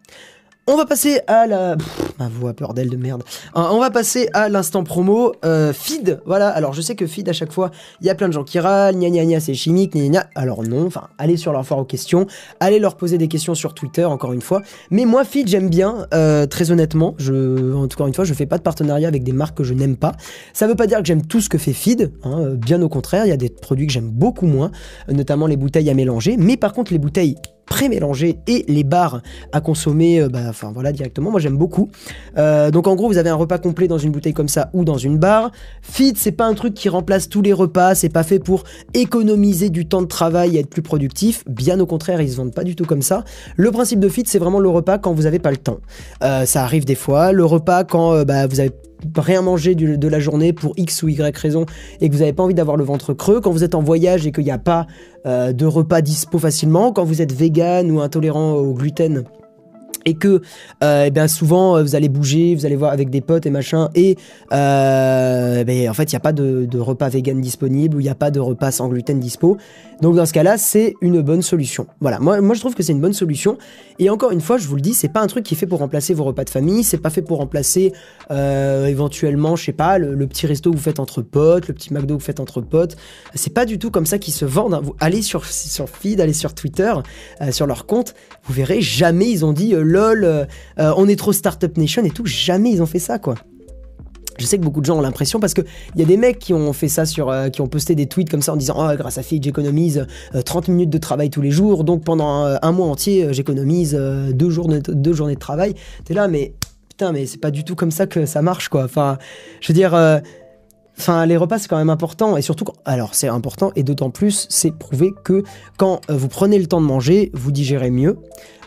On va passer à la... Pff, ma voix bordel de merde. On va passer à l'instant promo. Euh, feed, voilà. Alors, je sais que Feed, à chaque fois, il y a plein de gens qui râlent. Gna gna gna, c'est chimique. Gna gna. Alors non, enfin, allez sur leur foire aux questions. Allez leur poser des questions sur Twitter, encore une fois. Mais moi, Feed, j'aime bien. Euh, très honnêtement, je... en tout cas, une fois, je fais pas de partenariat avec des marques que je n'aime pas. Ça veut pas dire que j'aime tout ce que fait Feed. Hein. Bien au contraire, il y a des produits que j'aime beaucoup moins. Notamment les bouteilles à mélanger. Mais par contre, les bouteilles... pré-mélangés et les barres à consommer, euh, bah, enfin voilà, directement. Moi, j'aime beaucoup. Euh, donc, en gros, vous avez un repas complet dans une bouteille comme ça ou dans une barre. Feed, c'est pas un truc qui remplace tous les repas. C'est pas fait pour économiser du temps de travail et être plus productif. Bien au contraire, ils se vendent pas du tout comme ça. Le principe de Feed, c'est vraiment le repas quand vous avez pas le temps. Euh, ça arrive des fois. Le repas quand euh, bah, vous avez rien manger du, de la journée pour X ou Y raison et que vous n'avez pas envie d'avoir le ventre creux, quand vous êtes en voyage et qu'il n'y a pas euh, de repas dispo facilement, quand vous êtes vegan ou intolérant au gluten et que euh, et bien souvent vous allez bouger, vous allez voir avec des potes et machin et euh, ben, en fait il n'y a pas de, de repas vegan disponible ou il n'y a pas de repas sans gluten dispo, donc dans ce cas là c'est une bonne solution. Voilà, moi, moi je trouve que c'est une bonne solution et encore une fois je vous le dis, c'est pas un truc qui est fait pour remplacer vos repas de famille, c'est pas fait pour remplacer euh, éventuellement je sais pas le, le petit resto que vous faites entre potes, le petit McDo que vous faites entre potes, c'est pas du tout comme ça qu'ils se vendent, hein. Vous allez sur, sur Feed, allez sur Twitter, euh, sur leur compte, vous verrez jamais ils ont dit euh, lol, euh, on est trop Startup Nation et tout, jamais ils ont fait ça quoi. Je sais que beaucoup de gens ont l'impression parce que il y a des mecs qui ont fait ça sur, euh, qui ont posté des tweets comme ça en disant oh, grâce à Feed j'économise euh, trente minutes de travail tous les jours, donc pendant euh, un mois entier j'économise euh, deux jours de, deux journées de travail. T'es là mais putain mais c'est pas du tout comme ça que ça marche quoi. Enfin je veux dire. Euh, Enfin, les repas, c'est quand même important, et surtout, quand... alors c'est important, et d'autant plus, c'est prouvé que quand euh, vous prenez le temps de manger, vous digérez mieux.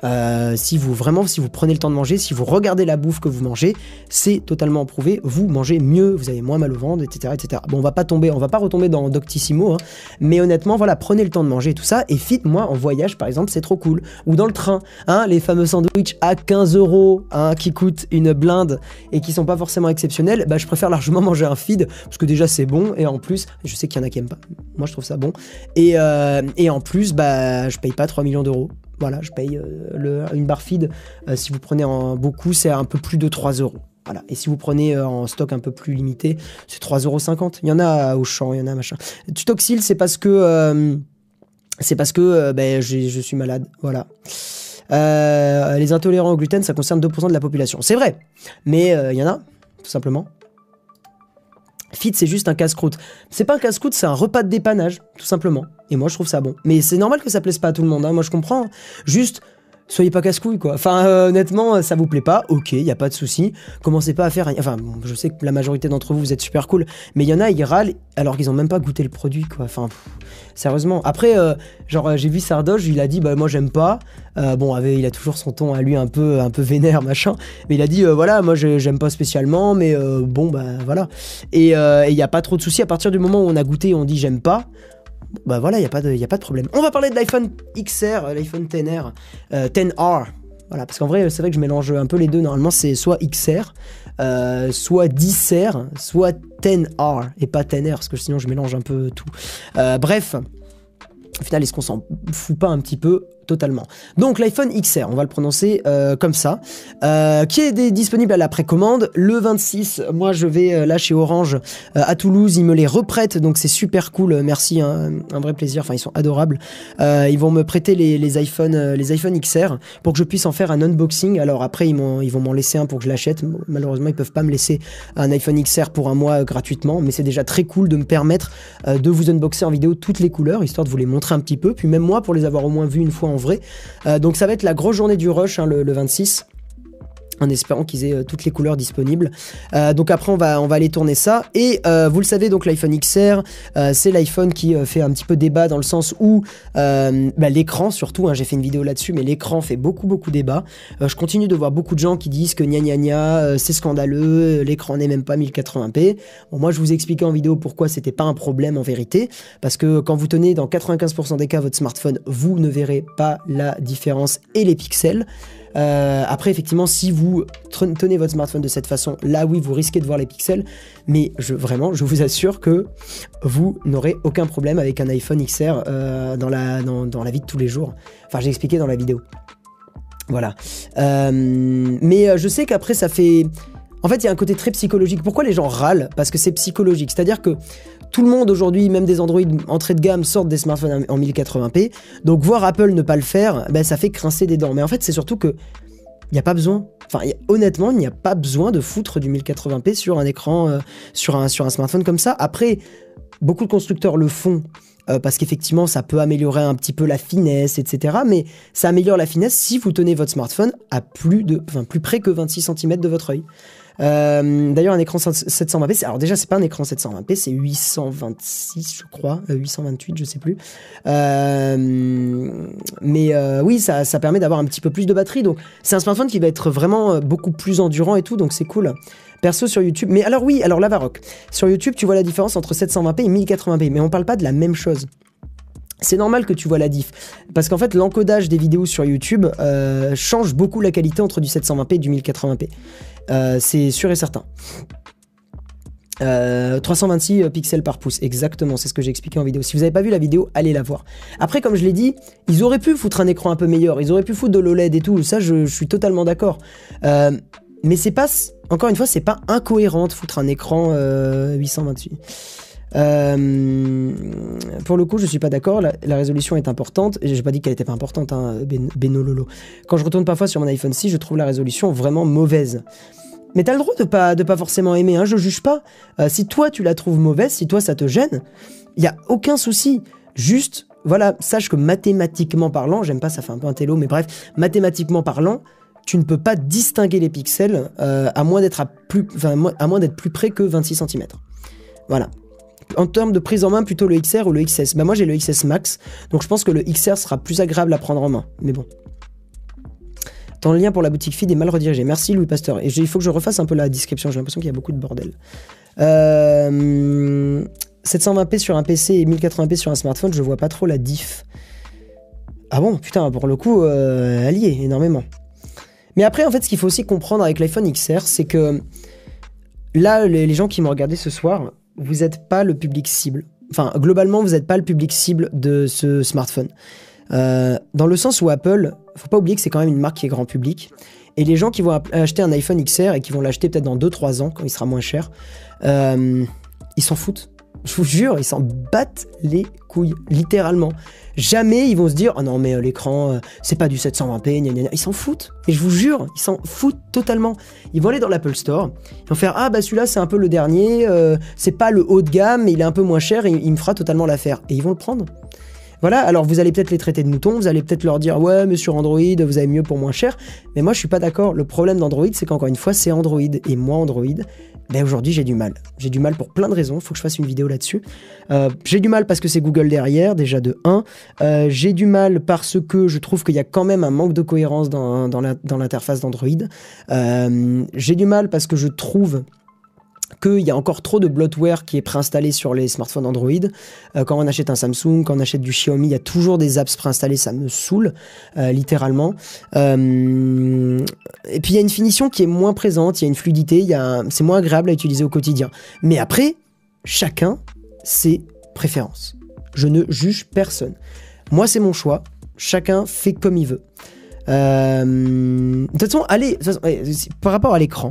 Euh, si vous vraiment, si vous prenez le temps de manger, si vous regardez la bouffe que vous mangez, c'est totalement prouvé, vous mangez mieux, vous avez moins mal au ventre, et cetera, et cetera. Bon, on va pas tomber, on va pas retomber dans Doctissimo, hein, mais honnêtement, voilà, prenez le temps de manger et tout ça, et fit, moi, en voyage, par exemple, c'est trop cool. Ou dans le train, hein, les fameux sandwichs à quinze euros, hein, qui coûtent une blinde, et qui sont pas forcément exceptionnels, bah, je préfère largement manger un feed, parce que déjà c'est bon et en plus je sais qu'il y en a qui aiment pas, moi je trouve ça bon et, euh, et en plus bah je paye pas trois millions d'euros, voilà je paye euh, le, une barre feed, euh, si vous prenez en beaucoup c'est un peu plus de trois euros, Voilà. Et si vous prenez en stock un peu plus limité, c'est trois euros cinquante. Il y en a au champ, il y en a machin. Tutoxil, c'est parce que euh, c'est parce que euh, ben, je suis malade. Voilà. Euh, les intolérants au gluten, ça concerne deux pour cent de la population. C'est vrai, mais il euh, y en a, tout simplement. Fit, c'est juste un casse-croûte. C'est pas un casse-croûte, c'est un repas de dépannage, tout simplement. Et moi, je trouve ça bon. Mais c'est normal que ça plaise pas à tout le monde, hein. Moi, je comprends. Juste, soyez pas casse-couilles, quoi. Enfin, euh, honnêtement, ça vous plaît pas, ok, y a pas de souci. Commencez pas à faire... Enfin, bon, je sais que la majorité d'entre vous, vous êtes super cool, mais il y en a, ils râlent, alors qu'ils ont même pas goûté le produit, quoi. Enfin, pff, sérieusement. Après, euh, genre, j'ai vu Sardoche, il a dit, bah, moi, j'aime pas. Euh, bon, avec, il a toujours son ton à lui un peu, un peu vénère, machin. Mais il a dit, euh, voilà, moi, j'aime pas spécialement, mais euh, bon, bah, voilà. Et il euh, y a pas trop de soucis. À partir du moment où on a goûté et on dit, j'aime pas... Bah voilà, il n'y a, a pas de problème. On va parler de l'iPhone X R, l'iPhone X R, euh, X R. Voilà, parce qu'en vrai, c'est vrai que je mélange un peu les deux. Normalement, c'est soit X R, euh, soit dix R, soit X R, et pas X R, parce que sinon je mélange un peu tout. Euh, bref, au final, est-ce qu'on s'en fout pas un petit peu? Totalement. Donc l'iPhone X R, on va le prononcer euh, comme ça, euh, qui est disponible à la précommande le vingt-six. Moi je vais euh, là chez Orange euh, à Toulouse, ils me les reprêtent, donc c'est super cool, merci, hein, un vrai plaisir, enfin ils sont adorables. Euh, ils vont me prêter les, les iPhone euh, les iPhone X R pour que je puisse en faire un unboxing. Alors après ils, ils vont m'en laisser un pour que je l'achète. Malheureusement ils peuvent pas me laisser un iPhone X R pour un mois euh, gratuitement, mais c'est déjà très cool de me permettre euh, de vous unboxer en vidéo toutes les couleurs, histoire de vous les montrer un petit peu, puis même moi pour les avoir au moins vues une fois en vrai. Euh, donc ça va être la grosse journée du rush, hein, le, le vingt-six, en espérant qu'ils aient euh, toutes les couleurs disponibles. Euh, donc après on va on va aller tourner ça, et euh, vous le savez, donc l'iPhone X R, euh, c'est l'iPhone qui euh, fait un petit peu débat, dans le sens où euh, bah, l'écran surtout, hein, j'ai fait une vidéo là-dessus, mais l'écran fait beaucoup beaucoup débat. Euh, je continue de voir beaucoup de gens qui disent que gna gna gna, euh, c'est scandaleux, l'écran n'est même pas mille quatre-vingts p. Bon, moi je vous ai expliqué en vidéo pourquoi c'était pas un problème en vérité, parce que quand vous tenez dans quatre-vingt-quinze pour cent des cas votre smartphone, vous ne verrez pas la différence et les pixels. Euh, après effectivement si vous tenez votre smartphone de cette façon là, oui vous risquez de voir les pixels, mais je, vraiment je vous assure que vous n'aurez aucun problème avec un iPhone X R euh, dans, la, dans, dans la vie de tous les jours, enfin j'ai expliqué dans la vidéo, voilà. Euh, mais je sais qu'après ça fait, en fait il y a un côté très psychologique, pourquoi les gens râlent, parce que c'est psychologique, c'est à dire que tout le monde aujourd'hui, même des Android entrée de gamme, sortent des smartphones en mille quatre-vingts p. Donc voir Apple ne pas le faire, ben, ça fait grincer des dents. Mais en fait, c'est surtout que il n'y a pas besoin. Enfin, y a, honnêtement, il n'y a pas besoin de foutre du mille quatre-vingts p sur un écran, euh, sur, un, sur un smartphone comme ça. Après, beaucoup de constructeurs le font. Euh, parce qu'effectivement ça peut améliorer un petit peu la finesse, et cetera. Mais ça améliore la finesse si vous tenez votre smartphone à plus de, enfin, plus près que vingt-six centimètres de votre œil. Euh, D'ailleurs un écran sept cent vingt p, alors déjà c'est pas un écran sept cent vingt p, c'est huit cent vingt-six je crois, euh, huit cent vingt-huit je sais plus. Euh, mais euh, oui ça, ça permet d'avoir un petit peu plus de batterie, donc c'est un smartphone qui va être vraiment beaucoup plus endurant et tout, donc c'est cool. Perso sur YouTube, mais alors oui, alors Lavaroc, sur YouTube tu vois la différence entre sept cent vingt p et mille quatre-vingts p, mais on parle pas de la même chose. C'est normal que tu vois la diff, parce qu'en fait l'encodage des vidéos sur YouTube euh, change beaucoup la qualité entre du sept cent vingt p et du mille quatre-vingts p, euh, c'est sûr et certain. Euh, trois cent vingt-six pixels par pouce, exactement, c'est ce que j'ai expliqué en vidéo. Si vous n'avez pas vu la vidéo, allez la voir. Après, comme je l'ai dit, ils auraient pu foutre un écran un peu meilleur, ils auraient pu foutre de l'O L E D et tout, ça je, je suis totalement d'accord. Euh, mais c'est pas, encore une fois, c'est pas incohérent de foutre un écran euh, huit cent vingt-huit. Euh, pour le coup, je suis pas d'accord. La, la résolution est importante. J'ai pas dit qu'elle était pas importante, hein, Benololo. Quand je retourne parfois sur mon iPhone six, je trouve la résolution vraiment mauvaise. Mais t'as le droit de pas, de pas forcément aimer, hein, je juge pas. Euh, si toi tu la trouves mauvaise, si toi ça te gêne, y a aucun souci. Juste, voilà, sache que mathématiquement parlant, j'aime pas, ça fait un peu un télo, mais bref, mathématiquement parlant, tu ne peux pas distinguer les pixels euh, à moins d'être à plus, enfin, à moins d'être plus près que vingt-six centimètres. Voilà. En termes de prise en main, plutôt le X R ou le X S? Bah moi j'ai le X S Max, donc je pense que le X R sera plus agréable à prendre en main, mais bon. Tant le lien pour la boutique Feed est mal redirigé, merci Louis Pasteur. Et il faut que je refasse un peu la description, j'ai l'impression qu'il y a beaucoup de bordel. Euh, sept cent vingt p sur un P C et mille quatre-vingts p sur un smartphone, je vois pas trop la diff. Ah bon, putain, pour le coup, euh, elle y est énormément. Mais après en fait ce qu'il faut aussi comprendre avec l'iPhone X R, c'est que là les gens qui m'ont regardé ce soir, vous n'êtes pas le public cible. Enfin, globalement, vous n'êtes pas le public cible de ce smartphone. Euh, dans le sens où Apple, faut pas oublier que c'est quand même une marque qui est grand public. Et les gens qui vont acheter un iPhone X R et qui vont l'acheter peut-être dans deux trois ans, quand il sera moins cher, euh, ils s'en foutent. Je vous jure, ils s'en battent les couilles, littéralement. Jamais ils vont se dire « Ah non, mais l'écran, c'est pas du sept cent vingt p, gna gna gna. » Ils s'en foutent. Et je vous jure, ils s'en foutent totalement. Ils vont aller dans l'Apple Store, ils vont faire « Ah bah celui-là, c'est un peu le dernier, euh, c'est pas le haut de gamme, mais il est un peu moins cher et il me fera totalement l'affaire. » Et ils vont le prendre. Voilà, alors vous allez peut-être les traiter de moutons, vous allez peut-être leur dire « Ouais, mais sur Android, vous avez mieux pour moins cher. » Mais moi, je suis pas d'accord. Le problème d'Android, c'est qu'encore une fois, c'est Android. Et moi, Android... Ben aujourd'hui j'ai du mal, j'ai du mal pour plein de raisons, faut que je fasse une vidéo là-dessus. Euh, j'ai du mal parce que c'est Google derrière, déjà de un. Euh, j'ai du mal parce que je trouve qu'il y a quand même un manque de cohérence dans, dans la, dans l'interface d'Android. Euh, j'ai du mal parce que je trouve qu'il y a encore trop de bloatware qui est préinstallé sur les smartphones Android. Euh, quand on achète un Samsung, quand on achète du Xiaomi, il y a toujours des apps préinstallées, ça me saoule, euh, littéralement. Euh, et puis il y a une finition qui est moins présente, il y a une fluidité, un... c'est moins agréable à utiliser au quotidien. Mais après, chacun ses préférences. Je ne juge personne. Moi, c'est mon choix, chacun fait comme il veut. Euh, de toute façon, allez, de toute façon, par rapport à l'écran,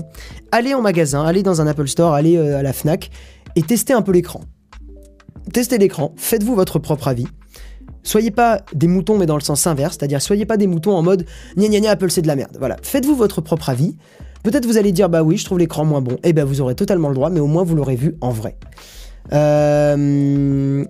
allez en magasin, allez dans un Apple Store, allez euh, à la Fnac et testez un peu l'écran. Testez l'écran, faites-vous votre propre avis. Soyez pas des moutons, mais dans le sens inverse, c'est-à-dire soyez pas des moutons en mode gna gna gna, Apple c'est de la merde. Voilà, faites-vous votre propre avis. Peut-être vous allez dire bah oui, je trouve l'écran moins bon. Eh ben vous aurez totalement le droit, mais au moins vous l'aurez vu en vrai. Euh.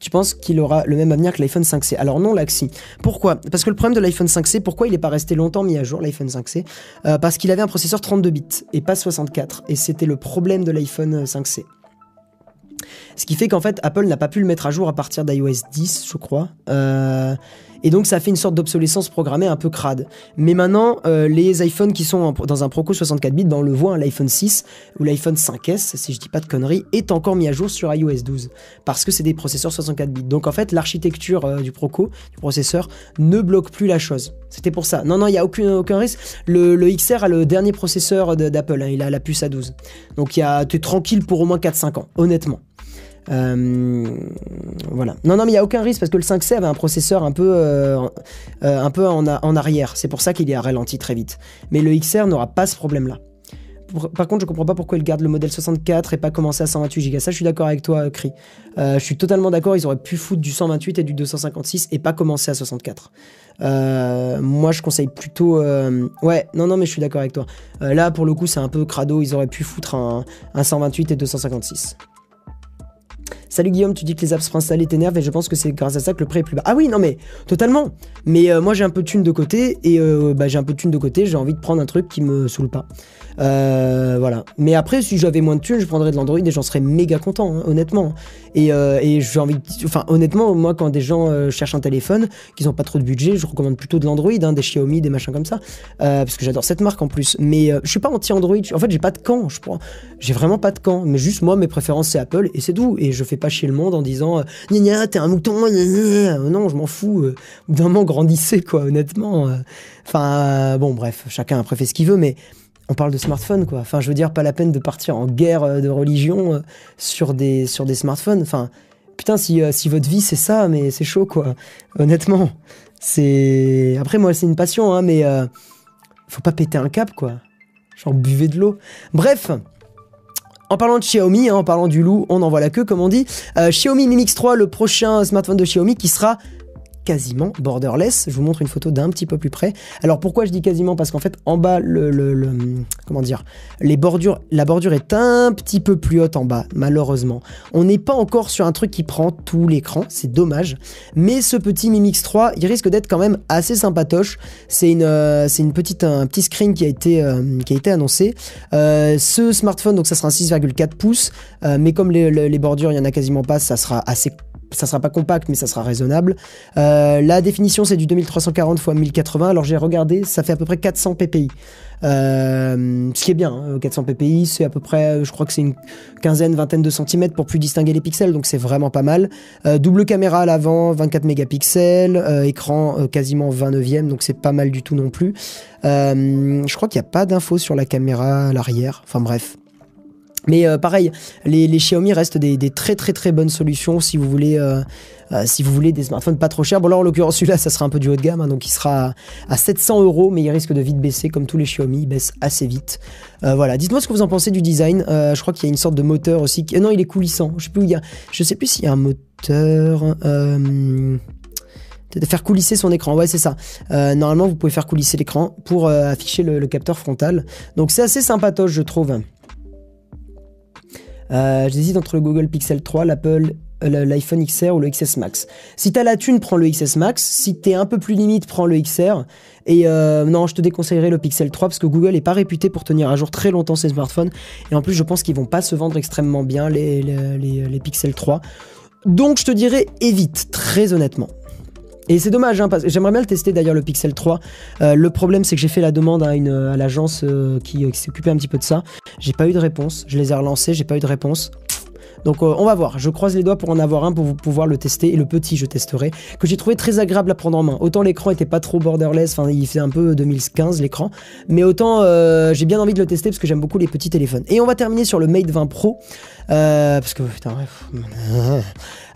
Tu penses qu'il aura le même avenir que l'iPhone cinq C? Alors non, Laxi. Pourquoi? Parce que le problème de l'iPhone cinq C, pourquoi il n'est pas resté longtemps mis à jour, l'iPhone cinq C? euh, Parce qu'il avait un processeur trente-deux bits et pas soixante-quatre. Et c'était le problème de l'iPhone cinq C. Ce qui fait qu'en fait, Apple n'a pas pu le mettre à jour à partir d'iOS dix, je crois. Euh... Et donc, ça a fait une sorte d'obsolescence programmée un peu crade. Mais maintenant, euh, les iPhones qui sont en, dans un Proco soixante-quatre bits, ben on le voit, hein, l'iPhone six ou l'iPhone cinq S, si je dis pas de conneries, est encore mis à jour sur iOS douze. Parce que c'est des processeurs soixante-quatre bits. Donc, en fait, l'architecture euh, du Proco, du processeur, ne bloque plus la chose. C'était pour ça. Non, non, il n'y a aucune, aucun risque. Le, le X R a le dernier processeur d'Apple. Hein, il a la puce A douze. Donc, tu es tranquille pour au moins quatre cinq ans, honnêtement. Euh, voilà. Non, non, mais il n'y a aucun risque parce que le cinq C avait un processeur un peu, euh, euh, un peu en, a, en arrière. C'est pour ça qu'il est ralenti très vite. Mais le X R n'aura pas ce problème-là. Par contre, je comprends pas pourquoi ils gardent le modèle soixante-quatre et pas commencer à cent vingt-huit giga. Ça, je suis d'accord avec toi, Cri. Euh, je suis totalement d'accord. Ils auraient pu foutre du cent vingt-huit et du deux cent cinquante-six et pas commencer à soixante-quatre. Euh, moi, je conseille plutôt. Euh... Ouais, non, non, mais je suis d'accord avec toi. Euh, là, pour le coup, c'est un peu crado. Ils auraient pu foutre un, un cent vingt-huit et deux cent cinquante-six. Salut Guillaume, tu dis que les apps préinstallées t'énervent et je pense que c'est grâce à ça que le prix est plus bas. Ah oui, non mais, totalement. Mais euh, moi j'ai un peu de thune de côté et euh, bah, j'ai un peu de thune de côté, j'ai envie de prendre un truc qui me saoule pas. Euh, voilà. Mais après, si j'avais moins de thunes, je prendrais de l'Android et j'en serais méga content, hein, honnêtement. Et, euh, et j'ai envie de... Enfin, honnêtement, moi quand des gens euh, cherchent un téléphone, qu'ils ont pas trop de budget, je recommande plutôt de l'Android, hein, des Xiaomi, des machins comme ça. Euh, parce que j'adore cette marque en plus. Mais euh, je suis pas anti-Android, en fait j'ai pas de camp, je crois. J'ai vraiment pas de camp. Mais juste moi, mes préférences c'est Apple et c'est tout. Et je fais pas chier le monde en disant « Gna gna, t'es un mouton, gna gna. » Non, je m'en fous. Euh, vraiment grandissez, quoi, honnêtement. Enfin, euh, bon, bref, chacun après fait ce qu'il veut, mais on parle de smartphone, quoi. Enfin, je veux dire, pas la peine de partir en guerre de religion euh, sur, des, sur des smartphones. Enfin, putain, si, euh, si votre vie, c'est ça, mais c'est chaud, quoi. Honnêtement, c'est... Après, moi, c'est une passion, hein, mais euh, faut pas péter un cap, quoi. Genre, buvez de l'eau. Bref... En parlant de Xiaomi, hein, en parlant du loup, on en voit la queue, comme on dit. Euh, Xiaomi Mi Mix trois, le prochain smartphone de Xiaomi qui sera quasiment borderless. Je vous montre une photo d'un petit peu plus près. Alors pourquoi je dis quasiment? Parce qu'en fait, en bas, le, le, le, comment dire, les bordures, la bordure est un petit peu plus haute en bas, malheureusement. On n'est pas encore sur un truc qui prend tout l'écran, c'est dommage. Mais ce petit Mi Mix trois, il risque d'être quand même assez sympatoche. C'est une, euh, c'est une petite, un petit screen qui a été, euh, qui a été annoncé. Euh, ce smartphone, donc ça sera un six virgule quatre pouces, euh, mais comme les, les, les bordures, il n'y en a quasiment pas, ça sera assez... Ça sera pas compact, mais ça sera raisonnable. Euh, la définition, c'est du deux mille trois cent quarante par mille quatre-vingts. Alors, j'ai regardé, ça fait à peu près quatre cents p p i. Euh, ce qui est bien, hein, quatre cents p p i, c'est à peu près, je crois que c'est une quinzaine, vingtaine de centimètres pour plus distinguer les pixels, donc c'est vraiment pas mal. Euh, double caméra à l'avant, vingt-quatre mégapixels, euh, écran euh, quasiment vingt-neuvième, donc c'est pas mal du tout non plus. Euh, je crois qu'il n'y a pas d'infos sur la caméra à l'arrière. Enfin, bref. Mais euh, pareil, les, les Xiaomi restent des, des très très très bonnes solutions si vous voulez euh, euh, si vous voulez des smartphones pas trop chers. Bon là en l'occurrence celui-là ça sera un peu du haut de gamme, hein, donc il sera à sept cents euros, mais il risque de vite baisser comme tous les Xiaomi, il baisse assez vite. Euh, voilà, dites-moi ce que vous en pensez du design. Euh, je crois qu'il y a une sorte de moteur aussi. Qui... Non, il est coulissant. Je sais plus où il y a. Je sais plus s'il y a un moteur. Euh... de faire coulisser son écran, ouais c'est ça, euh, normalement vous pouvez faire coulisser l'écran pour euh, afficher le, le capteur frontal, donc c'est assez sympatoche je trouve. Euh, j'hésite entre le Google Pixel trois, l'Apple, euh, l'iPhone X R ou le X S Max. Si t'as la thune prends le X S Max, si t'es un peu plus limite prends le X R, et euh, non je te déconseillerais le Pixel trois parce que Google est pas réputé pour tenir à jour très longtemps ses smartphones, et en plus je pense qu'ils vont pas se vendre extrêmement bien les, les, les, les Pixel trois, donc je te dirais évite très honnêtement. Et c'est dommage, hein, parce que j'aimerais bien le tester d'ailleurs le Pixel trois. Euh, le problème c'est que j'ai fait la demande à, une, à l'agence euh, qui, euh, qui s'occupait un petit peu de ça. J'ai pas eu de réponse, je les ai relancés, j'ai pas eu de réponse. Donc euh, on va voir, je croise les doigts pour en avoir un pour vous pouvoir le tester, et le petit je testerai, que j'ai trouvé très agréable à prendre en main. Autant l'écran était pas trop borderless, enfin il fait un peu deux mille quinze l'écran, mais autant euh, j'ai bien envie de le tester parce que j'aime beaucoup les petits téléphones. Et on va terminer sur le Mate vingt Pro, euh, parce que putain bref...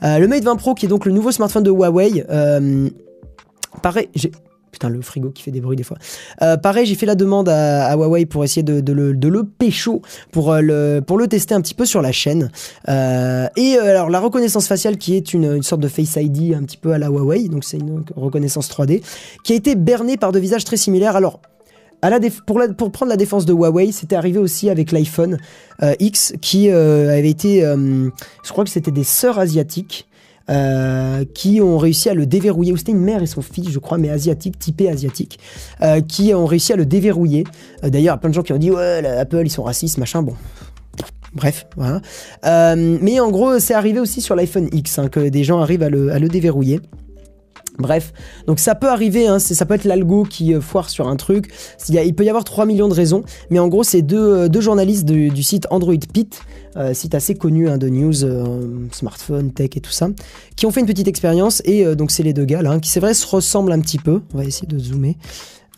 Euh, le Mate vingt Pro qui est donc le nouveau smartphone de Huawei, euh, pareil, j'ai... Putain, le frigo qui fait des bruits des fois. Euh, pareil, j'ai fait la demande à, à Huawei pour essayer de, de, le, de le pécho, pour le, pour le tester un petit peu sur la chaîne. Euh, et alors, la reconnaissance faciale qui est une, une sorte de Face I D un petit peu à la Huawei, donc c'est une reconnaissance trois D, qui a été bernée par deux visages très similaires. Alors, à la déf- pour, la, pour prendre la défense de Huawei, c'était arrivé aussi avec l'iPhone euh, X, qui euh, avait été, euh, je crois que c'était des sœurs asiatiques, Euh, qui ont réussi à le déverrouiller, ou c'était une mère et son fils je crois, mais asiatique, typé asiatique, euh, qui ont réussi à le déverrouiller. Euh, d'ailleurs il y a plein de gens qui ont dit ouais Apple ils sont racistes machin, bon bref voilà, euh, mais en gros c'est arrivé aussi sur l'iPhone X, hein, que des gens arrivent à le, à le déverrouiller. Bref, donc ça peut arriver, hein, c'est, ça peut être l'algo qui euh, foire sur un truc, il, y a, il peut y avoir trois millions de raisons, mais en gros c'est deux, euh, deux journalistes de, du site Android Pit, euh, site assez connu hein, de news, euh, smartphone, tech et tout ça, qui ont fait une petite expérience, et euh, donc c'est les deux gars là, hein, qui c'est vrai se ressemblent un petit peu, on va essayer de zoomer,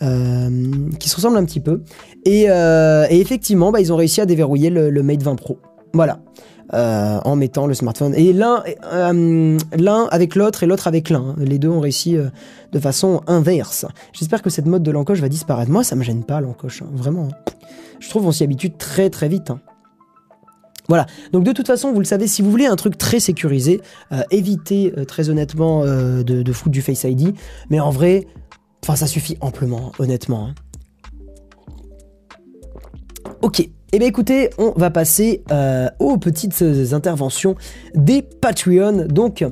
euh, qui se ressemblent un petit peu, et, euh, et effectivement bah, ils ont réussi à déverrouiller le, le Mate vingt Pro, voilà. Euh, en mettant le smartphone, et l'un, euh, l'un avec l'autre et l'autre avec l'un, les deux ont réussi euh, de façon inverse. J'espère que cette mode de l'encoche va disparaître, moi ça me gêne pas l'encoche, hein. Vraiment, hein. Je trouve on s'y habitue très très vite, hein. Voilà, donc de toute façon vous le savez, si vous voulez un truc très sécurisé, euh, évitez euh, très honnêtement euh, de, de foutre du Face I D, mais en vrai, enfin ça suffit amplement, honnêtement, hein. Ok. Eh bien écoutez, on va passer euh, aux petites interventions des Patreons. Donc,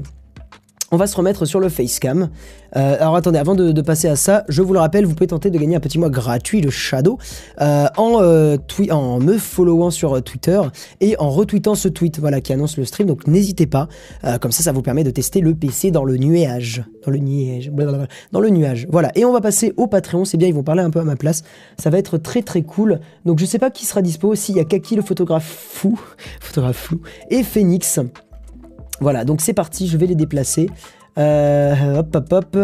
on va se remettre sur le Facecam. Euh, alors attendez, avant de, de passer à ça, je vous le rappelle, vous pouvez tenter de gagner un petit mois gratuit de Shadow euh, en, euh, twi- en me followant sur euh, Twitter et en retweetant ce tweet, voilà, qui annonce le stream, donc n'hésitez pas, euh, comme ça, ça vous permet de tester le P C dans le nuage, dans le nuage, blablabla, dans le nuage, voilà. Et on va passer au Patreon, c'est bien, ils vont parler un peu à ma place, ça va être très très cool, donc je sais pas qui sera dispo, s'il y a Kaki le photographe fou, photographe flou, et Phoenix, voilà, donc c'est parti, je vais les déplacer. Euh, hop, hop, hop.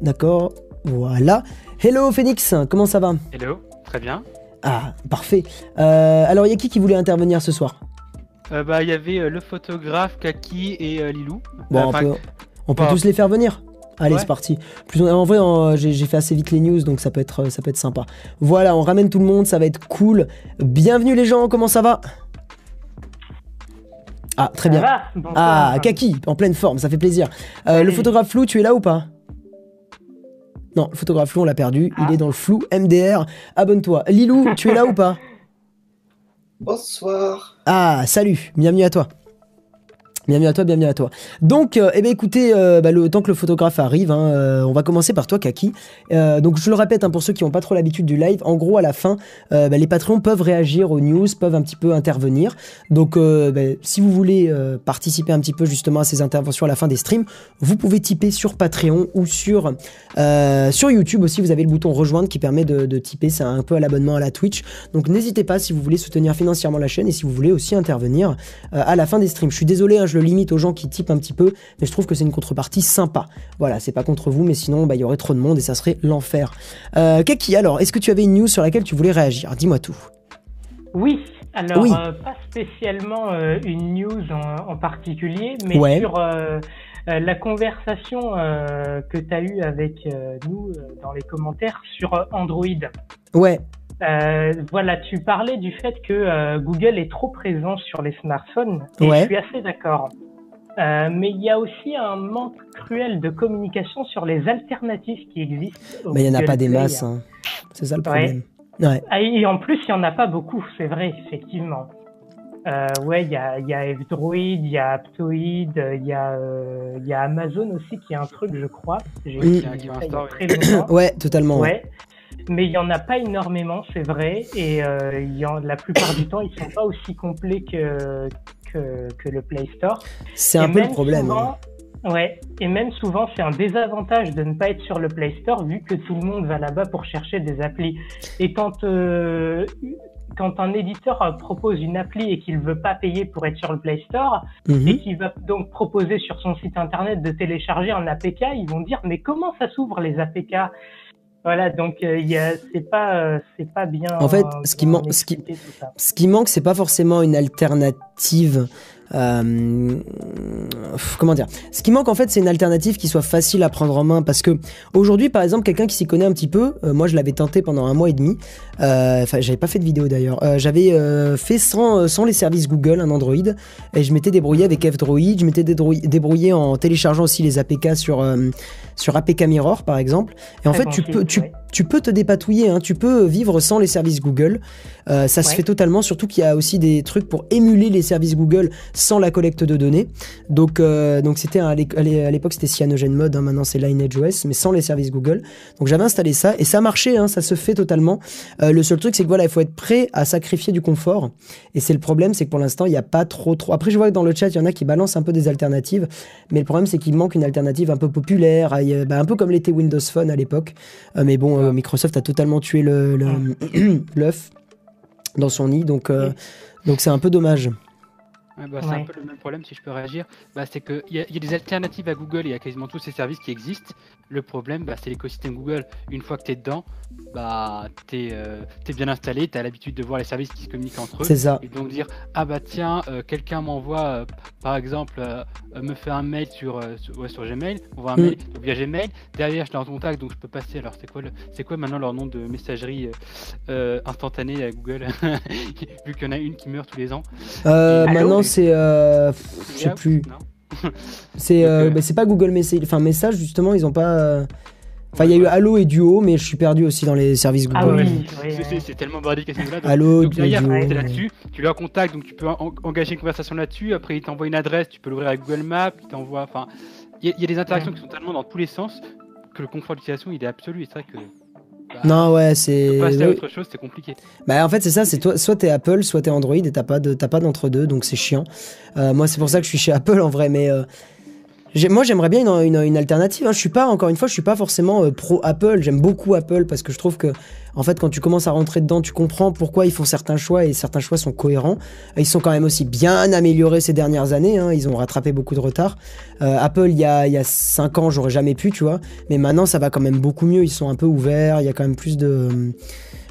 D'accord, voilà. Hello Phoenix, comment ça va? Hello, très bien. Ah, parfait. Euh, alors, il y a qui qui voulait intervenir ce soir? euh, Bah, il y avait euh, le photographe, Kaki et euh, Lilou. Bon, enfin, on peut, on peut bah... tous les faire venir. Allez, ouais. C'est parti. Plus on, en vrai, en, j'ai, j'ai fait assez vite les news, donc ça peut être, ça peut être sympa. Voilà, on ramène tout le monde, ça va être cool. Bienvenue les gens, comment ça va? Ah, très bien. Ah, ah, Kaki, en pleine forme, ça fait plaisir. Euh, le photographe flou, tu es là ou pas? Non, le photographe flou, on l'a perdu. Ah. Il est dans le flou. M D R, abonne-toi. Lilou, tu es là ou pas? Bonsoir. Ah, salut, bienvenue à toi. Bienvenue à toi, bienvenue à toi. Donc, euh, eh bien, écoutez, euh, bah, le temps que le photographe arrive, hein, euh, on va commencer par toi, Kaki. Euh, donc, je le répète, hein, pour ceux qui n'ont pas trop l'habitude du live, en gros, à la fin, euh, bah, les patrons peuvent réagir aux news, peuvent un petit peu intervenir. Donc, euh, bah, si vous voulez euh, participer un petit peu justement à ces interventions à la fin des streams, vous pouvez typer sur Patreon ou sur, euh, sur YouTube aussi. Vous avez le bouton rejoindre qui permet de, de typer. C'est un peu à l'abonnement à la Twitch. Donc, n'hésitez pas si vous voulez soutenir financièrement la chaîne et si vous voulez aussi intervenir euh, à la fin des streams. Je suis désolé, hein, je le limite aux gens qui typent un petit peu, mais je trouve que c'est une contrepartie sympa. Voilà, c'est pas contre vous, mais sinon, bah, y aurait trop de monde et ça serait l'enfer. Euh, Kaki, alors, est-ce que tu avais une news sur laquelle tu voulais réagir? Dis-moi tout. Oui, alors oui. Euh, pas spécialement euh, une news en, en particulier, mais ouais. sur euh, euh, la conversation euh, que tu as eue avec euh, nous euh, dans les commentaires sur euh, Android. Ouais. Euh, voilà, tu parlais du fait que euh, Google est trop présent sur les smartphones, et ouais. je suis assez d'accord. Euh, mais il y a aussi un manque cruel de communication sur les alternatives qui existent. Mais il n'y en a pas des masses, hein. C'est ça le problème. Ouais. Ouais. Et en plus, il n'y en a pas beaucoup, c'est vrai, effectivement. Euh, ouais, il y a, y a F-Droid, il y a Aptoid, il y, euh, y a Amazon aussi qui a un truc, je crois. J'ai mmh. qui a, qui a un très longtemps. Ouais, totalement. Ouais. Ouais. Mais il n'y en a pas énormément, c'est vrai. Et euh, y en, la plupart du temps, ils ne sont pas aussi complets que... Que, que le Play Store. C'est un peu le problème. Souvent, hein. Ouais, et même souvent, c'est un désavantage de ne pas être sur le Play Store vu que tout le monde va là-bas pour chercher des applis. Et quand, euh, quand un éditeur propose une appli et qu'il ne veut pas payer pour être sur le Play Store, mmh. et qu'il va donc proposer sur son site internet de télécharger un A P K, ils vont dire « Mais comment ça s'ouvre les A P K ?» Voilà, donc euh, c'est pas, euh, c'est pas bien. En fait, ce qui, man- ce, qui, ce qui manque, c'est pas forcément une alternative. Euh, comment dire ? Ce qui manque, en fait, c'est une alternative qui soit facile à prendre en main. Parce que aujourd'hui, par exemple, quelqu'un qui s'y connaît un petit peu, euh, moi je l'avais tenté pendant un mois et demi. Enfin, euh, j'avais pas fait de vidéo d'ailleurs. Euh, j'avais euh, fait sans, sans les services Google, un Android. Et je m'étais débrouillé avec F-Droid. Je m'étais débrouillé en téléchargeant aussi les A P K sur, euh, sur A P K Mirror, par exemple. Et en fait, tu peux. Tu, Tu peux te dépatouiller, hein, tu peux vivre sans les services Google. Euh, ça ouais. se fait totalement, surtout qu'il y a aussi des trucs pour émuler les services Google sans la collecte de données. Donc, euh, donc c'était à l'époque, c'était CyanogenMod, hein, maintenant c'est LineageOS, mais sans les services Google. Donc j'avais installé ça et ça marchait, hein, ça se fait totalement. Euh, le seul truc, c'est que voilà, il faut être prêt à sacrifier du confort. Et c'est le problème, c'est que pour l'instant, il n'y a pas trop, trop. Après, je vois que dans le chat, il y en a qui balancent un peu des alternatives, mais le problème, c'est qu'il manque une alternative un peu populaire, un peu comme l'était Windows Phone à l'époque. Euh, mais bon. Microsoft a totalement tué le, le, ouais. l'œuf dans son nid, donc euh, ouais. donc c'est un peu dommage. Ouais, bah, c'est ouais. un peu le même problème, si je peux réagir. Bah, c'est qu'il y, y a des alternatives à Google, il y a quasiment tous ces services qui existent. Le problème, bah, c'est l'écosystème Google. Une fois que tu es dedans, bah, tu es euh, bien installé, tu as l'habitude de voir les services qui se communiquent entre eux. C'est ça. Et donc dire, ah bah tiens, euh, quelqu'un m'envoie, euh, par exemple, euh, me fait un mail sur, euh, sur, ouais, sur Gmail, on voit un mm. mail via Gmail. Derrière, je l'ai en contact, donc je peux passer. Alors, c'est quoi, le, c'est quoi maintenant leur nom de messagerie euh, instantanée à Google, vu qu'il y en a une qui meurt tous les ans. Euh, Et, maintenant, c'est euh, je sais plus. C'est euh, bah, c'est pas Google Message, enfin message justement, ils ont pas. Enfin, il y a eu Allo et Duo, mais je suis perdu aussi dans les services Google. Ah oui, oui, c'est, c'est tellement bordé qu'à ce niveau-là. Allo, Duo. Là-dessus, tu leur contactes, donc tu peux en- engager une conversation là-dessus. Après, ils t'envoient une adresse, tu peux l'ouvrir avec Google Maps, ils t'envoient. Enfin, il y, y a des interactions ouais. qui sont tellement dans tous les sens que le confort d'utilisation il est absolu. Et c'est vrai que. Bah, non ouais c'est passer à autre chose c'est compliqué. Bah en fait c'est ça, c'est toi, soit t'es Apple soit t'es Android et t'as pas de t'as pas d'entre deux, donc c'est chiant. Euh, moi c'est pour ça que je suis chez Apple en vrai, mais euh, j'ai, moi j'aimerais bien une, une, une alternative. Hein. Je suis pas, encore une fois je suis pas forcément euh, pro Apple. J'aime beaucoup Apple parce que je trouve que en fait quand tu commences à rentrer dedans tu comprends pourquoi ils font certains choix et certains choix sont cohérents. Ils sont quand même aussi bien améliorés ces dernières années. Hein. Ils ont rattrapé beaucoup de retard. Euh, Apple il y a il y a cinq ans j'aurais jamais pu tu vois. Mais maintenant ça va quand même beaucoup mieux. Ils sont un peu ouverts. Il y a quand même plus de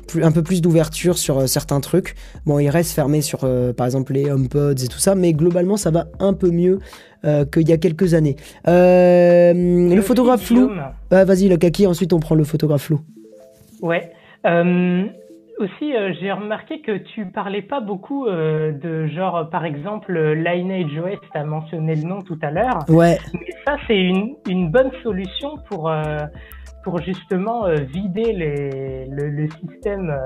plus, un peu plus d'ouverture sur euh, certains trucs. Bon ils restent fermés sur euh, par exemple les HomePods et tout ça. Mais globalement ça va un peu mieux. Euh, qu'il y a quelques années. Euh, le, le photographe flou. Ah, vas-y, le Kaki, ensuite on prend le photographe flou. Ouais. Euh, aussi, euh, j'ai remarqué que tu parlais pas beaucoup euh, de genre, par exemple, LineageOS, tu as mentionné le nom tout à l'heure. Ouais. Mais ça, c'est une, une bonne solution pour, euh, pour justement euh, vider les, le, le système. Euh,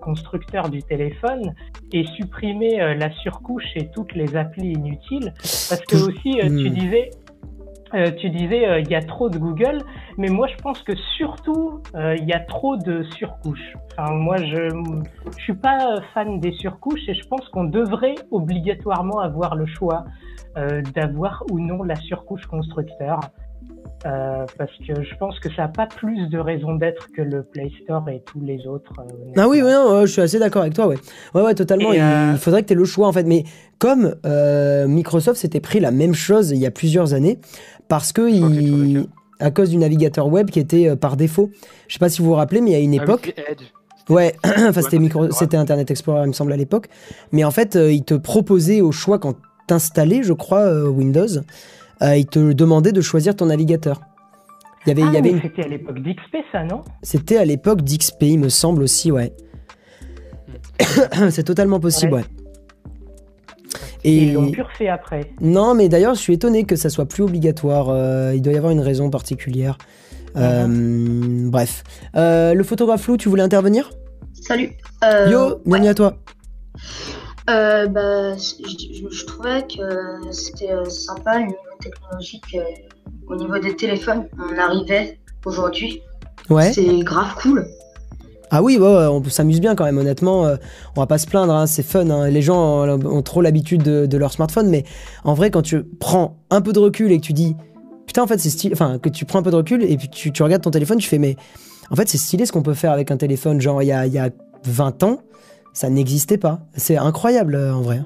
constructeur du téléphone et supprimer euh, la surcouche et toutes les applis inutiles parce que aussi euh, mmh. tu disais euh, tu disais il euh, y a trop de Google, mais moi je pense que surtout il euh, y a trop de surcouches. Enfin moi je je suis pas fan des surcouches et je pense qu'on devrait obligatoirement avoir le choix euh, d'avoir ou non la surcouche constructeur. Euh, parce que je pense que ça n'a pas plus de raison d'être que le Play Store et tous les autres. Euh, ah oui, ouais, non, euh, je suis assez d'accord avec toi, ouais. Ouais, ouais, totalement. Et il euh... faudrait que tu aies le choix, en fait. Mais comme euh, Microsoft s'était pris la même chose il y a plusieurs années, parce que il... à cause du navigateur web qui était euh, par défaut. Je ne sais pas si vous vous rappelez, mais il y a une époque. Ah oui, Ouais, enfin c'était micro... c'était Internet Explorer, il me semble, à l'époque. Mais en fait, euh, il te proposait au choix, quand t'installais, je crois, euh, Windows, euh, il te demandait de choisir ton navigateur. Il y avait, ah, il y avait une... C'était à l'époque d'X P, ça, non? C'était à l'époque d'X P, il me semble aussi, ouais. C'est totalement possible, ouais. ouais. Et... Ils l'ont plus refait après. Non, mais d'ailleurs, je suis étonné que ça soit plus obligatoire. Euh, il doit y avoir une raison particulière. Euh, mmh. Bref. Euh, le photographe Lou, tu voulais intervenir? Salut. Euh, Yo, bienvenue ouais. à toi. Euh, bah, je, je, je trouvais que c'était sympa, le niveau technologique. Au niveau des téléphones, on arrivait aujourd'hui. Ouais. C'est grave cool. Ah oui, ouais, ouais, on s'amuse bien quand même, honnêtement, euh, on va pas se plaindre, hein, c'est fun, hein. Les gens ont, ont trop l'habitude de, de leur smartphone, mais en vrai, quand tu prends un peu de recul et que tu dis, putain, en fait, c'est stylé, enfin, que tu prends un peu de recul et puis tu, tu regardes ton téléphone, tu fais, mais en fait, c'est stylé ce qu'on peut faire avec un téléphone, genre, il y a, il y a vingt ans, ça n'existait pas, c'est incroyable, euh, en vrai.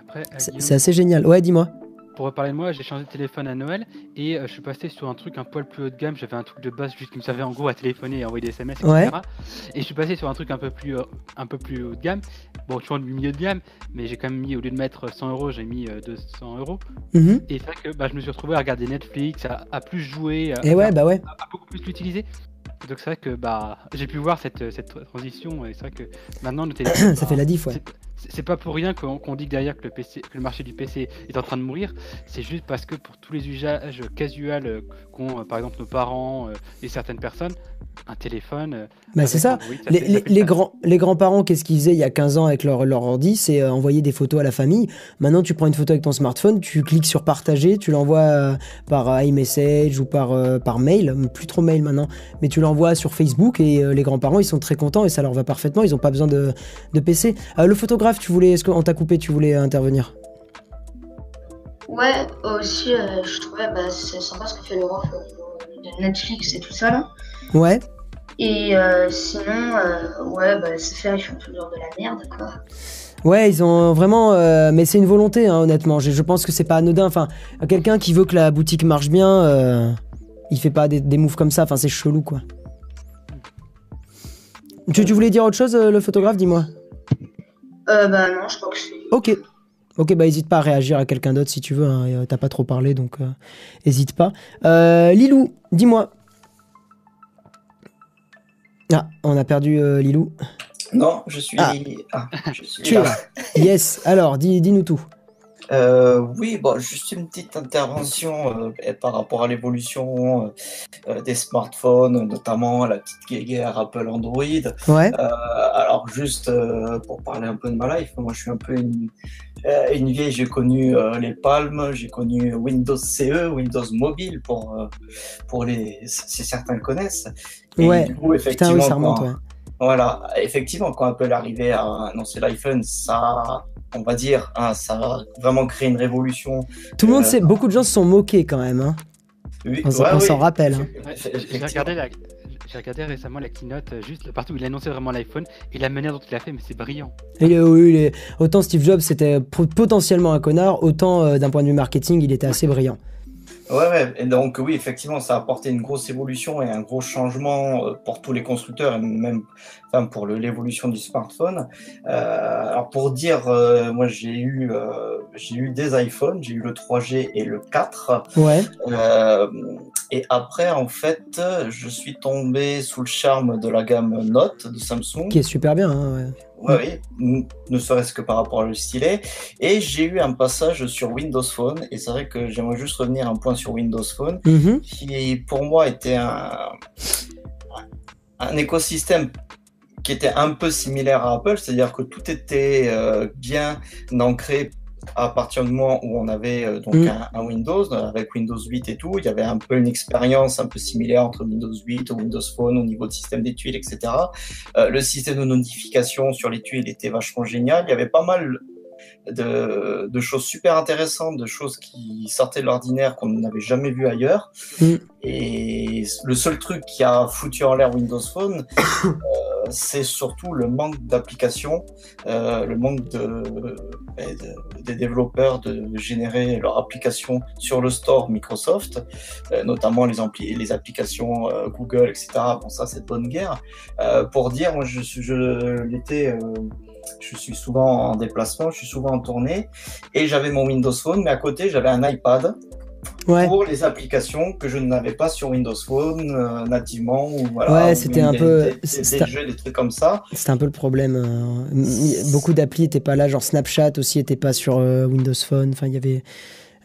Après, c'est, c'est assez génial, ouais, dis-moi. Pour reparler de moi, j'ai changé de téléphone à Noël et euh, je suis passé sur un truc un poil plus haut de gamme. J'avais un truc de base juste qui me servait en gros à téléphoner et envoyer des S M S, et cetera. Ouais. Et je suis passé sur un truc un peu plus euh, un peu plus haut de gamme. Bon, toujours du milieu de gamme, mais j'ai quand même mis, au lieu de mettre cent euros, j'ai mis euh, deux cents euros. Mm-hmm. Et c'est vrai que bah, je me suis retrouvé à regarder Netflix, à, à plus jouer, à, et ouais, à, bah ouais. à, à beaucoup plus l'utiliser. Donc c'est vrai que bah, j'ai pu voir cette, cette transition et c'est vrai que maintenant le téléphone... Ça bah, fait la diff, ouais. C'est, c'est pas pour rien qu'on, qu'on dit que derrière que le, P C, que le marché du P C est en train de mourir, c'est juste parce que pour tous les usages casuals qu'ont par exemple nos parents euh, et certaines personnes, un téléphone... Euh, bah c'est ça, Android, ça les, fait, les, ça les, grands, les grands-parents, qu'est-ce qu'ils faisaient il y a quinze ans avec leur, leur ordi? C'est euh, envoyer des photos à la famille. Maintenant tu prends une photo avec ton smartphone, tu cliques sur partager, tu l'envoies euh, par euh, iMessage ou par, euh, par mail, plus trop mail maintenant, mais tu l'envoies voit sur Facebook et euh, les grands-parents ils sont très contents et ça leur va parfaitement, ils ont pas besoin de, de P C. Euh, le photographe, tu voulais, est-ce qu'on t'a coupé, tu voulais intervenir? Ouais, aussi euh, je trouvais bah, c'est sympa ce que fait l'Europe euh, de Netflix et tout ça là. Ouais. Et euh, sinon, euh, ouais, bah, S F R ils font toujours de la merde quoi. Ouais, ils ont vraiment... Euh, mais c'est une volonté hein, honnêtement, je, je pense que c'est pas anodin, enfin quelqu'un qui veut que la boutique marche bien, euh, il fait pas des, des moves comme ça, enfin c'est chelou quoi. Tu, tu voulais dire autre chose, le photographe, dis-moi. Euh, bah non, je crois que c'est... Ok, ok, bah hésite pas à réagir à quelqu'un d'autre si tu veux, hein, et, euh, t'as pas trop parlé, donc euh, hésite pas. Euh, Lilou, dis-moi. Ah, on a perdu euh, Lilou. Non, je suis... Ah, ah je suis tu là. Es là. Yes, alors, dis, dis-nous tout. Euh, oui, bon, juste une petite intervention euh, par rapport à l'évolution euh, des smartphones, notamment la petite guerre Apple Android. Ouais. Euh, alors juste euh, pour parler un peu de ma life, moi je suis un peu une, une vieille, j'ai connu euh, les Palms, j'ai connu Windows C E, Windows Mobile pour, euh, pour les, si certains le connaissent. Et ouais, du coup, effectivement, putain oui, ça remonte, ouais. Voilà, effectivement, quand Apple arrivait à annoncer l'iPhone, ça, on va dire, hein, ça a vraiment créé une révolution. Tout le euh, monde sait, beaucoup de gens se sont moqués quand même. Hein. Oui, on s'en, ouais, on oui. s'en rappelle. Hein. J'ai, regardé la, j'ai regardé récemment la keynote, juste la partie où il annonçait vraiment l'iPhone et la manière dont il l'a fait, mais c'est brillant. Et, euh, oui, les, autant Steve Jobs c'était potentiellement un connard, autant euh, d'un point de vue marketing, il était assez brillant. Ouais, ouais, et donc oui, effectivement, ça a apporté une grosse évolution et un gros changement pour tous les constructeurs et même enfin, pour le, l'évolution du smartphone. Euh, alors pour dire, euh, moi j'ai eu, euh, j'ai eu des iPhones, j'ai eu le trois G et le quatre. Ouais. Euh, et après, en fait, je suis tombé sous le charme de la gamme Note de Samsung. Qui est super bien, hein, ouais. Oui, oui, ne serait-ce que par rapport au stylet. Et j'ai eu un passage sur Windows Phone. Et c'est vrai que j'aimerais juste revenir un point sur Windows Phone, mm-hmm. qui pour moi était un, un écosystème qui était un peu similaire à Apple. C'est-à-dire que tout était euh, bien ancré à partir du moment où on avait euh, donc mm. un, un Windows, avec Windows huit et tout. Il y avait un peu une expérience un peu similaire entre Windows huit et Windows Phone au niveau de système des tuiles, et cetera. Euh, le système de notification sur les tuiles était vachement génial. Il y avait pas mal de, de choses super intéressantes, de choses qui sortaient de l'ordinaire qu'on n'avait jamais vu ailleurs. Mm. Et le seul truc qui a foutu en l'air Windows Phone, euh, c'est surtout le manque d'applications, euh, le manque de, de, des développeurs de générer leurs applications sur le store Microsoft, euh, notamment les, ampli- les applications euh, Google, et cetera. Bon, ça, c'est de bonne guerre. Euh, pour dire, moi, je, je l'étais... Euh, Je suis souvent en déplacement, je suis souvent en tournée et j'avais mon Windows Phone, mais à côté j'avais un iPad ouais. pour les applications que je n'avais pas sur Windows Phone euh, nativement ou voilà. Ouais, c'était un des, peu des, des, des jeux, des trucs comme ça. C'était un peu le problème. Beaucoup d'applis n'étaient pas là, genre Snapchat aussi n'était pas sur euh, Windows Phone. Enfin, il y avait,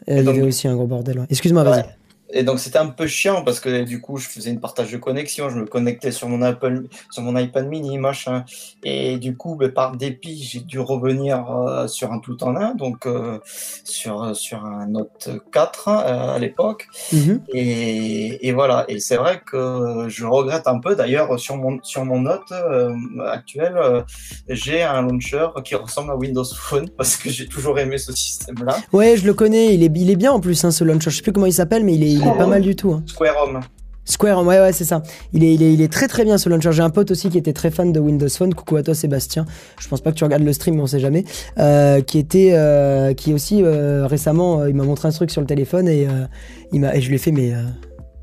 euh, donc, y avait aussi un gros bordel. Ouais. Excuse-moi, vas-y. Ouais. Et donc c'était un peu chiant parce que du coup je faisais une partage de connexion, je me connectais sur mon Apple, sur mon iPad mini machin, et du coup bah, par dépit j'ai dû revenir euh, sur un tout en un, donc euh, sur sur un Note quatre euh, à l'époque, mm-hmm. et et voilà, et c'est vrai que je regrette un peu d'ailleurs sur mon sur mon Note euh, actuel, euh, j'ai un launcher qui ressemble à Windows Phone parce que j'ai toujours aimé ce système là. Ouais, je le connais, il est il est bien en plus hein, ce launcher, je sais plus comment il s'appelle mais il est Il est pas mal du tout. Hein. Square Home. Square Home, ouais, ouais, c'est ça. Il est, il est, il est très très bien ce launcher. J'ai un pote aussi qui était très fan de Windows Phone. Coucou à toi, Sébastien. Je pense pas que tu regardes le stream, mais on sait jamais. Euh, qui était, euh, qui aussi euh, récemment, euh, il m'a montré un truc sur le téléphone et, euh, il m'a, et je lui ai fait, mais. Euh...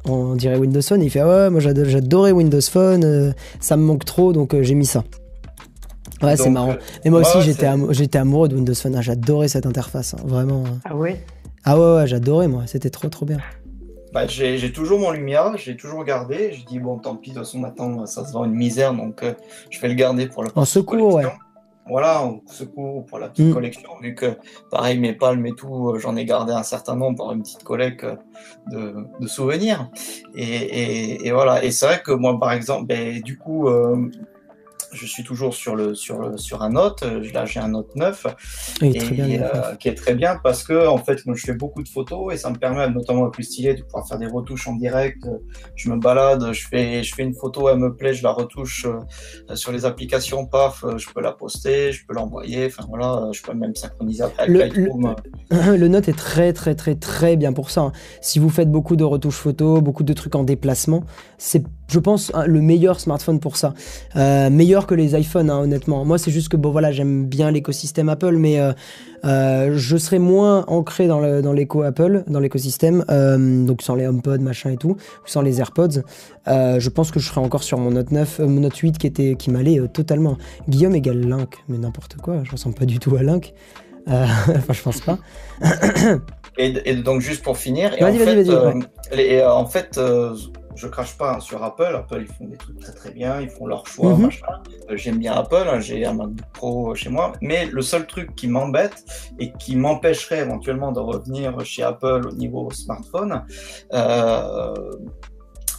on dirait Windows Phone. Et il fait, oh, ouais, moi j'adore, j'adorais Windows Phone. Euh, ça me manque trop, donc euh, j'ai mis ça. Ouais, donc, c'est marrant. Et moi ouais, aussi, j'étais, am- j'étais amoureux de Windows Phone. Hein. J'adorais cette interface, hein. Vraiment. Hein. Ah ouais. Ah ouais, ouais, j'adorais moi. C'était trop trop bien. Bah, j'ai, j'ai toujours mon Lumia, j'ai toujours gardé. Je dis bon, tant pis, de toute façon, maintenant, ça se vend une misère, donc euh, je vais le garder pour la petite en secours, collection. Ouais. Voilà, en secours pour la petite mmh. collection, vu que, pareil, mes palmes et tout, euh, j'en ai gardé un certain nombre par une petite collecte euh, de, de souvenirs. Et, et, et voilà, et c'est vrai que moi, par exemple, ben, du coup... Euh, je suis toujours sur le sur le, sur un Note. Là, j'ai un Note neuf, oui, et, très bien, euh, qui est très bien parce que en fait, moi, je fais beaucoup de photos et ça me permet, notamment avec le stylet, de pouvoir faire des retouches en direct. Je me balade, je fais je fais une photo, elle me plaît, je la retouche euh, sur les applications, paf, je peux la poster, je peux l'envoyer. Enfin voilà, je peux même synchroniser après le, avec l'iPhone. Le, le Note est très très très très bien pour ça. Hein. Si vous faites beaucoup de retouches photos, beaucoup de trucs en déplacement, c'est je pense le meilleur smartphone pour ça, euh, meilleur que les iPhones hein, honnêtement. Moi c'est juste que bon voilà, j'aime bien l'écosystème Apple, mais euh, euh, je serais moins ancré dans le dans l'éco Apple, dans l'écosystème, euh, donc sans les HomePod machin et tout, sans les AirPods. Euh, je pense que je serais encore sur mon Note neuf, euh, mon Note huit qui était qui m'allait euh, totalement. Guillaume égale Link, mais n'importe quoi, je ressemble pas du tout à Link. Euh, enfin je pense pas. et, et donc juste pour finir, et vas-y, en, vas-y, fait, vas-y, euh, ouais. les, et, euh, en fait en fait je crache pas hein, sur Apple. Apple, ils font des trucs très très bien, ils font leur choix, mm-hmm. machin. Euh, j'aime bien Apple, hein, j'ai un MacBook Pro chez moi, mais le seul truc qui m'embête et qui m'empêcherait éventuellement de revenir chez Apple au niveau smartphone, euh,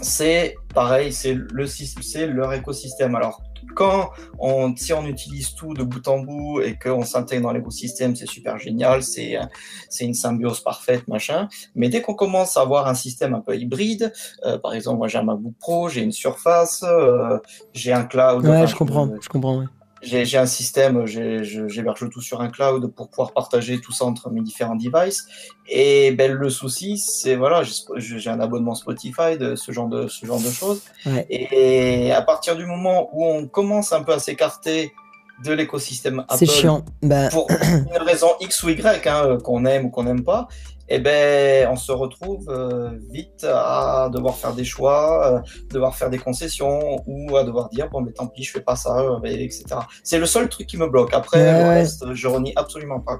c'est pareil, c'est, le, c'est leur écosystème. Alors, Quand on, si on utilise tout de bout en bout et qu'on s'intègre dans l'écosystème, c'est super génial, c'est, c'est une symbiose parfaite, machin. Mais dès qu'on commence à avoir un système un peu hybride, euh, par exemple, moi j'ai un MacBook Pro, j'ai une Surface, euh, j'ai un cloud. Ouais, enfin, je comprends, je, je comprends, oui. J'ai, j'ai un système, j'ai, je, j'héberge tout sur un cloud pour pouvoir partager tout ça entre mes différents devices. Et ben, le souci, c'est voilà, j'ai, j'ai un abonnement Spotify, de ce genre de, ce genre de choses. Ouais. Et à partir du moment où on commence un peu à s'écarter de l'écosystème Apple, c'est chiant. Bah... pour une raison X ou Y, hein, qu'on aime ou qu'on n'aime pas, et eh ben, on se retrouve euh, vite à devoir faire des choix, euh, devoir faire des concessions ou à devoir dire bon mais tant pis je fais pas ça, euh, et cetera. C'est le seul truc qui me bloque. Après ouais, le reste, ouais. je renie absolument pas.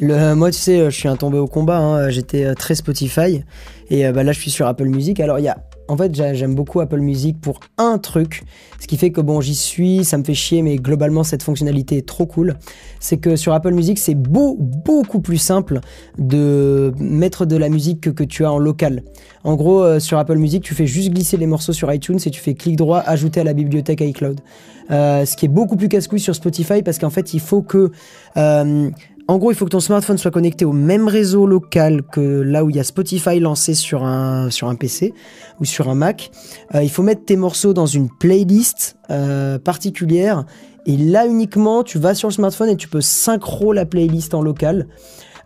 Le, moi tu sais, je suis un tombé au combat. Hein. J'étais très Spotify et euh, bah, là je suis sur Apple Music. Alors il y a En fait, j'aime beaucoup Apple Music pour un truc, ce qui fait que bon, j'y suis, ça me fait chier, mais globalement, cette fonctionnalité est trop cool. C'est que sur Apple Music, c'est beau, beaucoup plus simple de mettre de la musique que, que tu as en local. En gros, euh, sur Apple Music, tu fais juste glisser les morceaux sur iTunes et tu fais clic droit, ajouter à la bibliothèque iCloud. Euh, ce qui est beaucoup plus casse-couille sur Spotify parce qu'en fait, il faut que... Euh, En gros, il faut que ton smartphone soit connecté au même réseau local que là où il y a Spotify lancé sur un, sur un P C ou sur un Mac. Euh, il faut mettre tes morceaux dans une playlist euh, particulière Et là uniquement, tu vas sur le smartphone et tu peux synchro la playlist en local.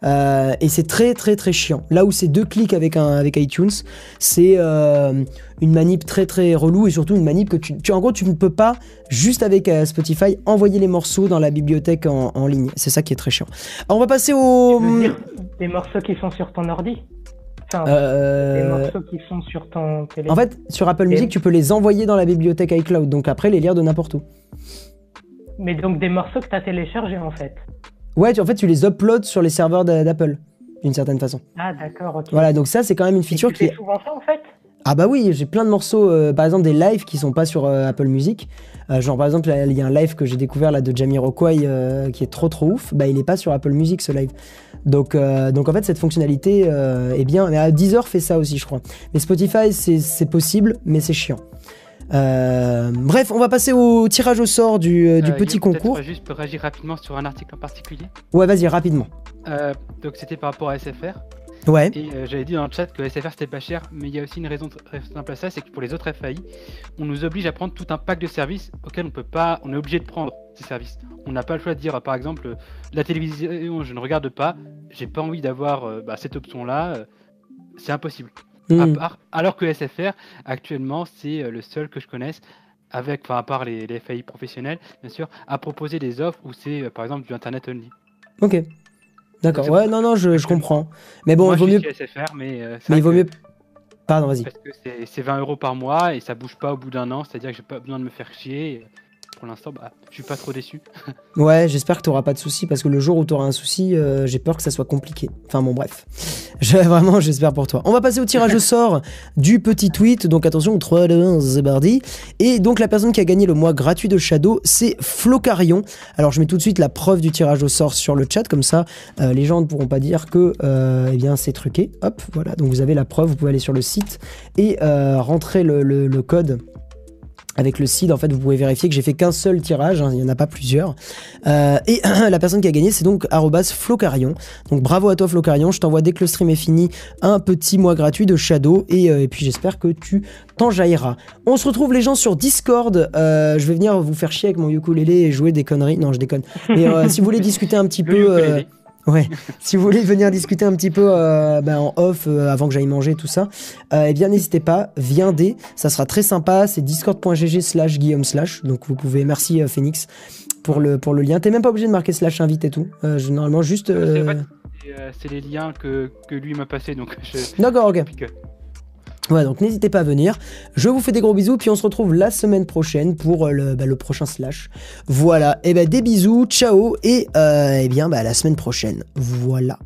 Euh, et c'est très très très chiant. Là où c'est deux clics avec, un, avec iTunes, c'est euh, une manip très très relou et surtout une manip que tu, tu en gros tu ne peux pas juste avec euh, Spotify envoyer les morceaux dans la bibliothèque en, en ligne. C'est ça qui est très chiant. Alors, on va passer au... Des morceaux qui sont sur ton ordi. Enfin, euh... les morceaux qui sont sur ton télé. En fait, sur Apple Music, tu peux les envoyer dans la bibliothèque iCloud, donc après les lire de n'importe où. Mais donc des morceaux que tu as téléchargés en fait. Ouais, tu, en fait, tu les uploads sur les serveurs d'Apple, d'une certaine façon. Ah, d'accord, ok. Voilà, donc ça, c'est quand même une feature qui est... Tu fais souvent ça, en fait ? Ah bah oui, j'ai plein de morceaux, euh, par exemple, des lives qui sont pas sur euh, Apple Music. Euh, genre, par exemple, il y a un live que j'ai découvert, là, de Jamiroquai, euh, qui est trop, trop ouf. Bah, il est pas sur Apple Music, ce live. Donc, euh, donc en fait, cette fonctionnalité euh, est bien. Mais Deezer fait ça aussi, je crois. Mais Spotify, c'est, c'est possible, mais c'est chiant. Euh, bref, on va passer au tirage au sort du, euh, du euh, petit concours. Juste pour réagir rapidement sur un article en particulier. Ouais, vas-y, rapidement. Euh, donc c'était par rapport à S F R. Ouais. Et euh, j'avais dit dans le chat que S F R c'était pas cher, mais il y a aussi une raison très simple à ça, c'est que pour les autres F A I, on nous oblige à prendre tout un pack de services auxquels on peut pas, on est obligé de prendre ces services. On n'a pas le choix de dire, par exemple, la télévision, je ne regarde pas, j'ai pas envie d'avoir euh, bah, cette option-là, euh, c'est impossible. Mmh. À part, alors que S F R, actuellement, c'est le seul que je connaisse, avec, enfin, à part les, les F A I professionnels, bien sûr, à proposer des offres où c'est, par exemple, du Internet Only. Ok. D'accord. Ouais, non, non, je, je comprends. Mais bon, moi, il vaut mieux... S F R, mais euh, mais il vaut que... mieux... Pardon, vas-y. Parce que c'est, c'est vingt euros par mois et ça bouge pas au bout d'un an, c'est-à-dire que j'ai pas besoin de me faire chier. Et... Pour l'instant, bah, je suis pas trop déçu. Ouais, j'espère que tu n'auras pas de soucis, parce que le jour où tu auras un souci, euh, j'ai peur que ça soit compliqué. Enfin bon, bref. Je, vraiment, j'espère pour toi. On va passer au tirage au sort du petit tweet. Donc attention, trois, deux, un, Zebardi. Et donc la personne qui a gagné le mois gratuit de Shadow, c'est Flocarion. Alors je mets tout de suite la preuve du tirage au sort sur le chat, comme ça euh, les gens ne pourront pas dire que euh, eh bien, c'est truqué. Hop, voilà. Donc vous avez la preuve, vous pouvez aller sur le site et euh, rentrer le, le, le code. Avec le seed, en fait, vous pouvez vérifier que j'ai fait qu'un seul tirage, hein, il n'y en a pas plusieurs. Euh, et la personne qui a gagné, c'est donc arobase Flocarion. Donc bravo à toi, Flocarion. Je t'envoie dès que le stream est fini un petit mois gratuit de Shadow. Et, euh, et puis j'espère que tu t'enjailleras. On se retrouve, les gens, sur Discord. Euh, je vais venir vous faire chier avec mon ukulélé et jouer des conneries. Non, je déconne. Mais euh, si vous voulez discuter un petit peu... Euh, Ouais, si vous voulez venir discuter un petit peu euh, ben en off, euh, avant que j'aille manger, tout ça, euh, eh bien n'hésitez pas, viendez, ça sera très sympa, c'est discord.gg slash guillaume slash, donc vous pouvez, merci euh, Phoenix pour le, pour le lien, t'es même pas obligé de marquer slash invite et tout, euh, je, normalement juste... Euh... Euh, c'est, euh, c'est les liens que, que lui m'a passé, donc je... D'accord, ok. Ouais, donc n'hésitez pas à venir. Je vous fais des gros bisous, puis on se retrouve la semaine prochaine pour le, bah, le prochain slash. Voilà, et ben bah, des bisous, ciao, et, euh, et bien bah, à la semaine prochaine. Voilà.